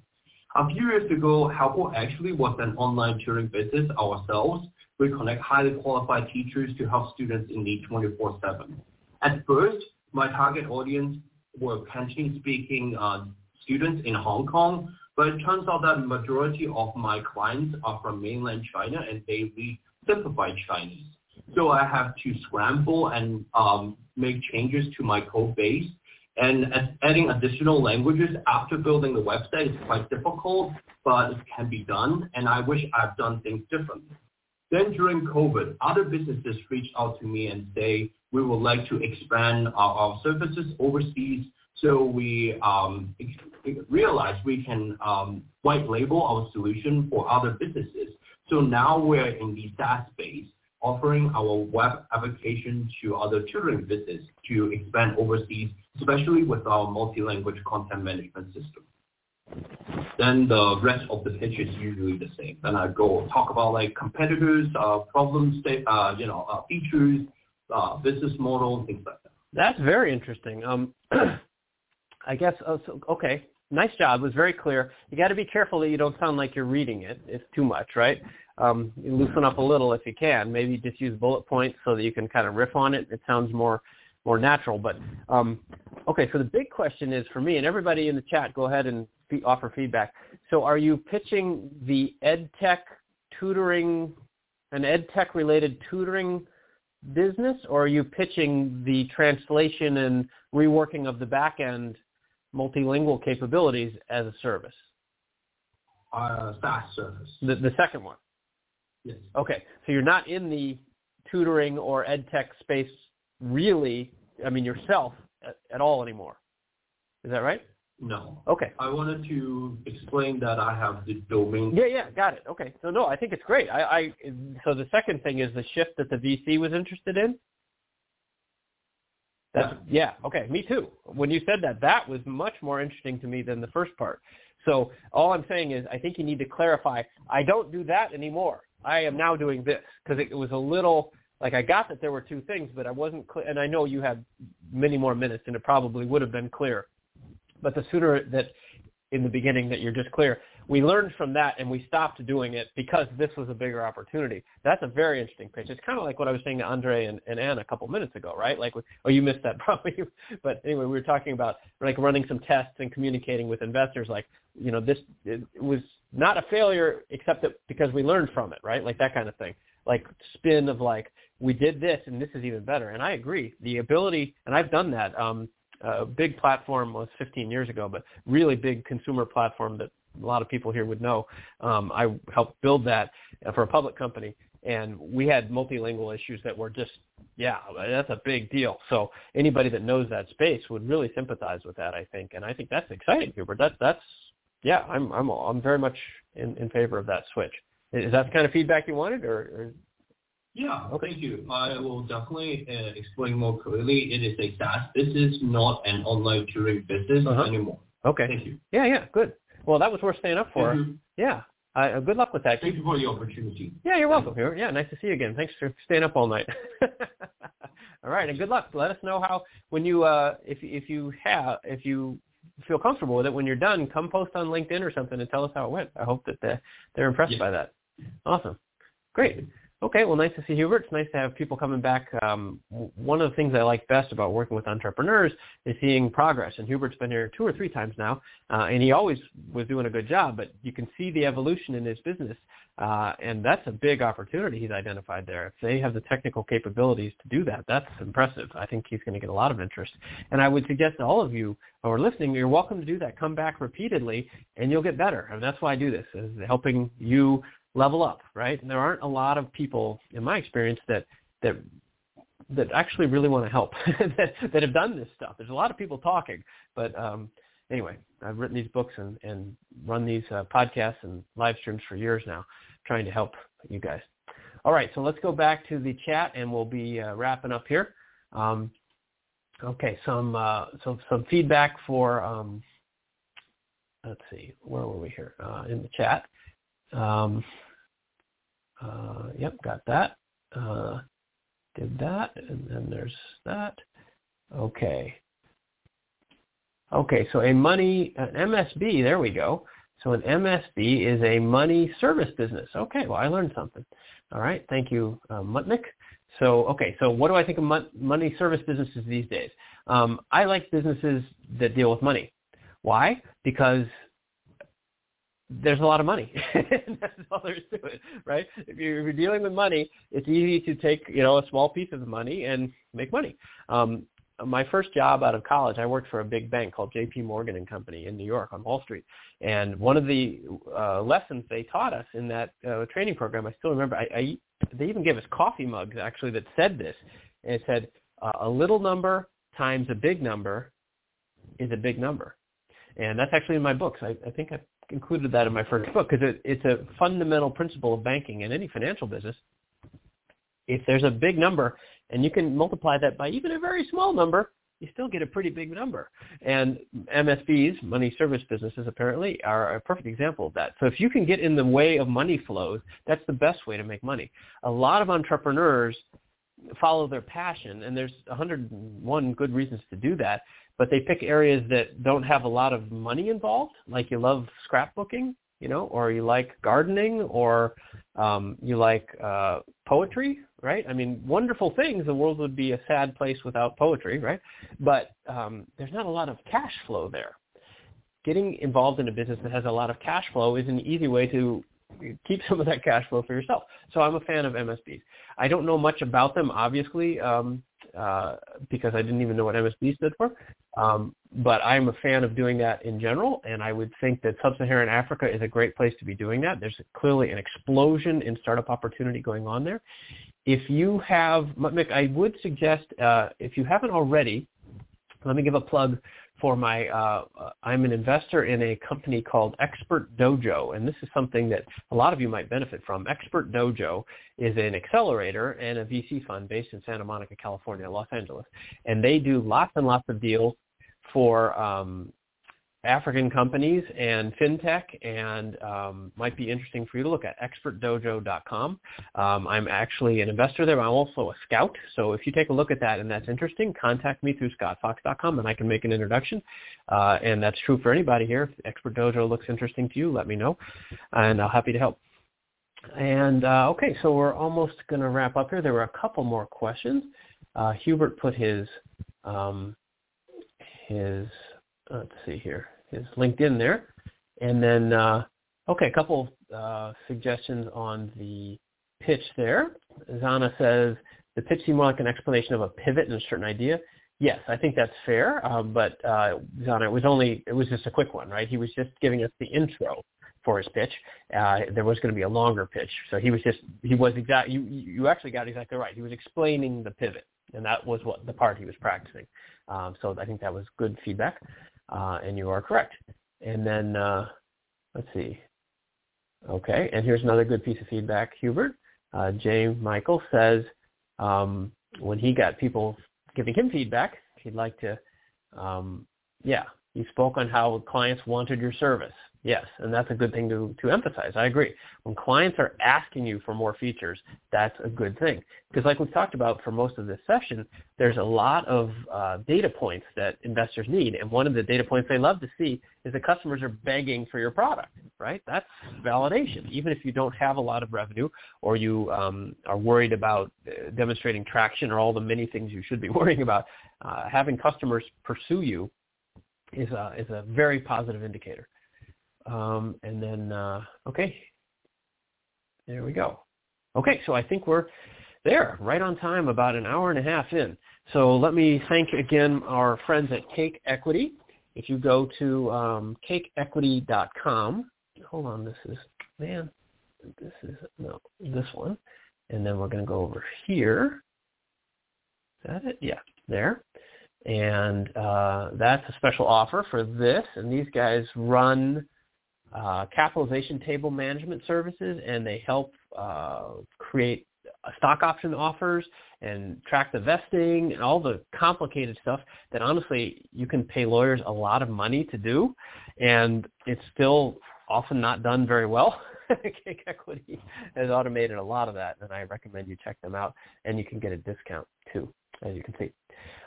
A few years ago, Helpful actually was an online tutoring business ourselves. We connect highly qualified teachers to help students in need 24/7. At first, my target audience were Cantonese-speaking students in Hong Kong, but it turns out that the majority of my clients are from mainland China and they read simplified Chinese. So I have to scramble and make changes to my code base. And adding additional languages after building the website is quite difficult, but it can be done, and I wish I've done things differently. Then during COVID, other businesses reached out to me and say, we would like to expand our services overseas, so we realized we can white label our solution for other businesses. So now we're in the SaaS space, offering our web application to other tutoring businesses to expand overseas, especially with our multi-language content management system. Then the rest of the pitch is usually the same. Then I go talk about competitors, problems, features, business model, things like that. That's very interesting. I guess, okay, nice job. It was very clear. You got to be careful that you don't sound like you're reading it. It's too much, right? You loosen up a little if you can. Maybe just use bullet points so that you can kind of riff on it. It sounds more natural. But okay, so the big question is for me, and everybody in the chat, go ahead and offer feedback. So are you pitching the EdTech tutoring, an EdTech related tutoring business, or are you pitching the translation and reworking of the back end multilingual capabilities as a service? SaaS service. The second one. Yes. Okay, so you're not in the tutoring or EdTech space really, yourself at all anymore. Is that right? No. Okay. I wanted to explain that I have the domain. Yeah, got it. Okay. So, no, I think it's great. So the second thing is the shift that the VC was interested in? Okay, me too. When you said that was much more interesting to me than the first part. So all I'm saying is I think you need to clarify, I don't do that anymore. I am now doing this, because it was a little Like, I got that there were two things, but I wasn't clear. And I know you have many more minutes, and it probably would have been clear. But the sooner that in the beginning that you're just clear, we learned from that and we stopped doing it because this was a bigger opportunity. That's a very interesting pitch. It's kind of like what I was saying to Andre and Anna a couple minutes ago, right? Like, oh, you missed that probably. But anyway, we were talking about like running some tests and communicating with investors. Like, you know, this it was not a failure except that because we learned from it, right? Like that kind of thing. Like spin of like, we did this and this is even better. And I agree. The ability, and I've done that. A big platform was 15 years ago, but really big consumer platform that a lot of people here would know. I helped build that for a public company, and we had multilingual issues that were just, yeah, that's a big deal. So anybody that knows that space would really sympathize with that, I think. And I think that's exciting, Hubert. That's yeah, I'm very much in favor of that switch. Is that the kind of feedback you wanted, or? Yeah, thank you. I will definitely explain more clearly. It is a SaaS business, not an online tutoring business anymore. Okay. Thank you. Yeah, good. Well, that was worth staying up for. Mm-hmm. Yeah. Good luck with that. Thank you for the opportunity. Yeah, you're welcome. Yeah, nice to see you again. Thanks for staying up all night. All right, and good luck. Let us know how when you if you feel comfortable with it when you're done, come post on LinkedIn or something and tell us how it went. I hope that they're impressed by that. Awesome. Great. Okay, well, nice to see Hubert. It's nice to have people coming back. One of the things I like best about working with entrepreneurs is seeing progress, and Hubert's been here 2 or 3 times now, and he always was doing a good job, but you can see the evolution in his business, and that's a big opportunity he's identified there. If they have the technical capabilities to do that, that's impressive. I think he's going to get a lot of interest, and I would suggest to all of you who are listening, you're welcome to do that. Come back repeatedly, and you'll get better, and that's why I do this, is helping you level up, right? And there aren't a lot of people, in my experience, that actually really want to help, that have done this stuff. There's a lot of people talking, but anyway, I've written these books and run these podcasts and live streams for years now, trying to help you guys. All right, so let's go back to the chat, and we'll be wrapping up here. Okay, some feedback for. Let's see, where were we here in the chat? Yep, got that. Did that, and then there's that. Okay, so an MSB, there we go. So an MSB is a money service business. Okay, well, I learned something. All right, thank you, Mutnik. So what do I think of money service businesses these days? I like businesses that deal with money. Why? Because there's a lot of money. That's all there is to it, right? If you're dealing with money, it's easy to take, a small piece of the money and make money. My first job out of college, I worked for a big bank called J.P. Morgan and Company in New York on Wall Street. And one of the lessons they taught us in that training program, I still remember, they even gave us coffee mugs, actually, that said this. And it said, a little number times a big number is a big number. And that's actually in my books. I think I included that in my first book because it's a fundamental principle of banking and any financial business. If there's a big number and you can multiply that by even a very small number, you still get a pretty big number. And MSBs, money service businesses, apparently are a perfect example of that. So if you can get in the way of money flows, that's the best way to make money. A lot of entrepreneurs follow their passion, and there's 101 good reasons to do that, but they pick areas that don't have a lot of money involved, like you love scrapbooking, or you like gardening, or you like poetry, right? I mean, wonderful things. The world would be a sad place without poetry, right? But there's not a lot of cash flow there. Getting involved in a business that has a lot of cash flow is an easy way to keep some of that cash flow for yourself. So I'm a fan of MSBs. I don't know much about them, obviously, because I didn't even know what MSB stood for. But I'm a fan of doing that in general, and I would think that Sub-Saharan Africa is a great place to be doing that. There's clearly an explosion in startup opportunity going on there. If you have, Mick, I would suggest, if you haven't already, let me give a plug for my, I'm an investor in a company called Expert Dojo, and this is something that a lot of you might benefit from. Expert Dojo is an accelerator and a VC fund based in Santa Monica, California, Los Angeles, and they do lots and lots of deals for African companies and fintech, and might be interesting for you to look at, expertdojo.com. I'm actually an investor there, but I'm also a scout. So if you take a look at that and that's interesting, contact me through scottfox.com and I can make an introduction. And that's true for anybody here. If Expert Dojo looks interesting to you, let me know, and I'll be happy to help. And okay, so we're almost going to wrap up here. There were a couple more questions. Hubert put his let's see here, his LinkedIn there. And then, okay, a couple suggestions on the pitch there. Zana says, the pitch seemed more like an explanation of a pivot and a certain idea. Yes, I think that's fair, but Zana, it was just a quick one, right? He was just giving us the intro for his pitch. There was going to be a longer pitch. So you actually got it exactly right. He was explaining the pivot, and that was what the part he was practicing. So I think that was good feedback. And you are correct. And then, let's see. Okay, and here's another good piece of feedback, Hubert. J. Michael says when he got people giving him feedback, he'd like to, you spoke on how clients wanted your service. Yes, and that's a good thing to emphasize. I agree. When clients are asking you for more features, that's a good thing. Because like we've talked about for most of this session, there's a lot of data points that investors need. And one of the data points they love to see is that customers are begging for your product, right? That's validation. Even if you don't have a lot of revenue, or you are worried about demonstrating traction, or all the many things you should be worrying about, having customers pursue you is a very positive indicator. And then, okay, there we go. Okay, so I think we're there, right on time, about an hour and a half in. So let me thank again our friends at Cake Equity. If you go to cakeequity.com, hold on, this one. And then we're going to go over here. Is that it? Yeah, there. And that's a special offer for this. And these guys run capitalization table management services, and they help create stock option offers and track the vesting and all the complicated stuff that honestly you can pay lawyers a lot of money to do, and it's still often not done very well. Cake Equity has automated a lot of that, and I recommend you check them out, and you can get a discount too, as you can see.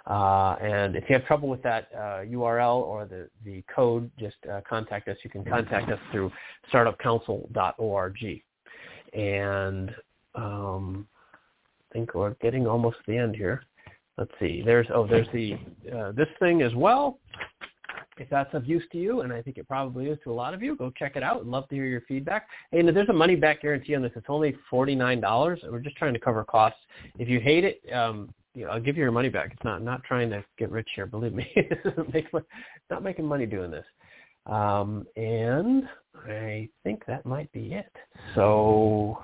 And if you have trouble with that URL or the code, just contact us. You can contact us through startupcouncil.org. And I think we're getting almost to the end here. Let's see. There's the this thing as well. If that's of use to you, and I think it probably is to a lot of you, go check it out. I'd love to hear your feedback. And there's a money-back guarantee on this. It's only $49. We're just trying to cover costs. If you hate it, I'll give you your money back. It's not trying to get rich here, believe me. Not making money doing this. And I think that might be it. So,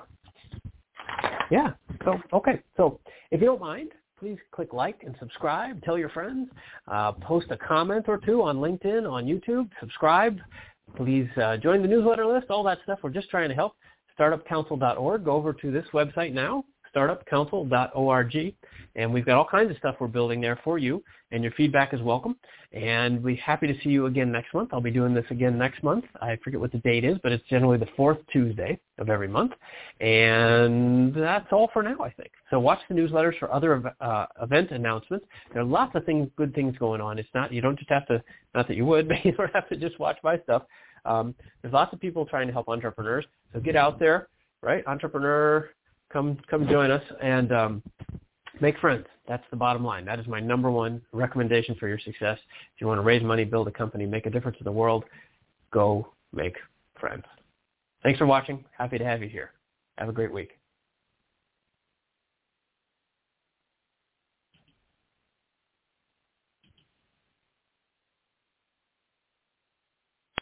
yeah. So, okay. So if you don't mind, please click like and subscribe. Tell your friends. Post a comment or two on LinkedIn, on YouTube. Subscribe. Please join the newsletter list, all that stuff. We're just trying to help. StartupCouncil.org. Go over to this website now. StartupCouncil.org, and we've got all kinds of stuff we're building there for you, and your feedback is welcome, and we're happy to see you again next month. I'll be doing this again next month. I forget what the date is, but it's generally the fourth Tuesday of every month, and that's all for now, I think. So watch the newsletters for other event announcements. There are lots of things, good things going on. It's not, you don't just have to, not that you would, but you don't have to just watch my stuff. There's lots of people trying to help entrepreneurs, so get out there, right? Entrepreneur, Come join us and make friends. That's the bottom line. That is my number one recommendation for your success. If you want to raise money, build a company, make a difference in the world, go make friends. Thanks for watching. Happy to have you here. Have a great week.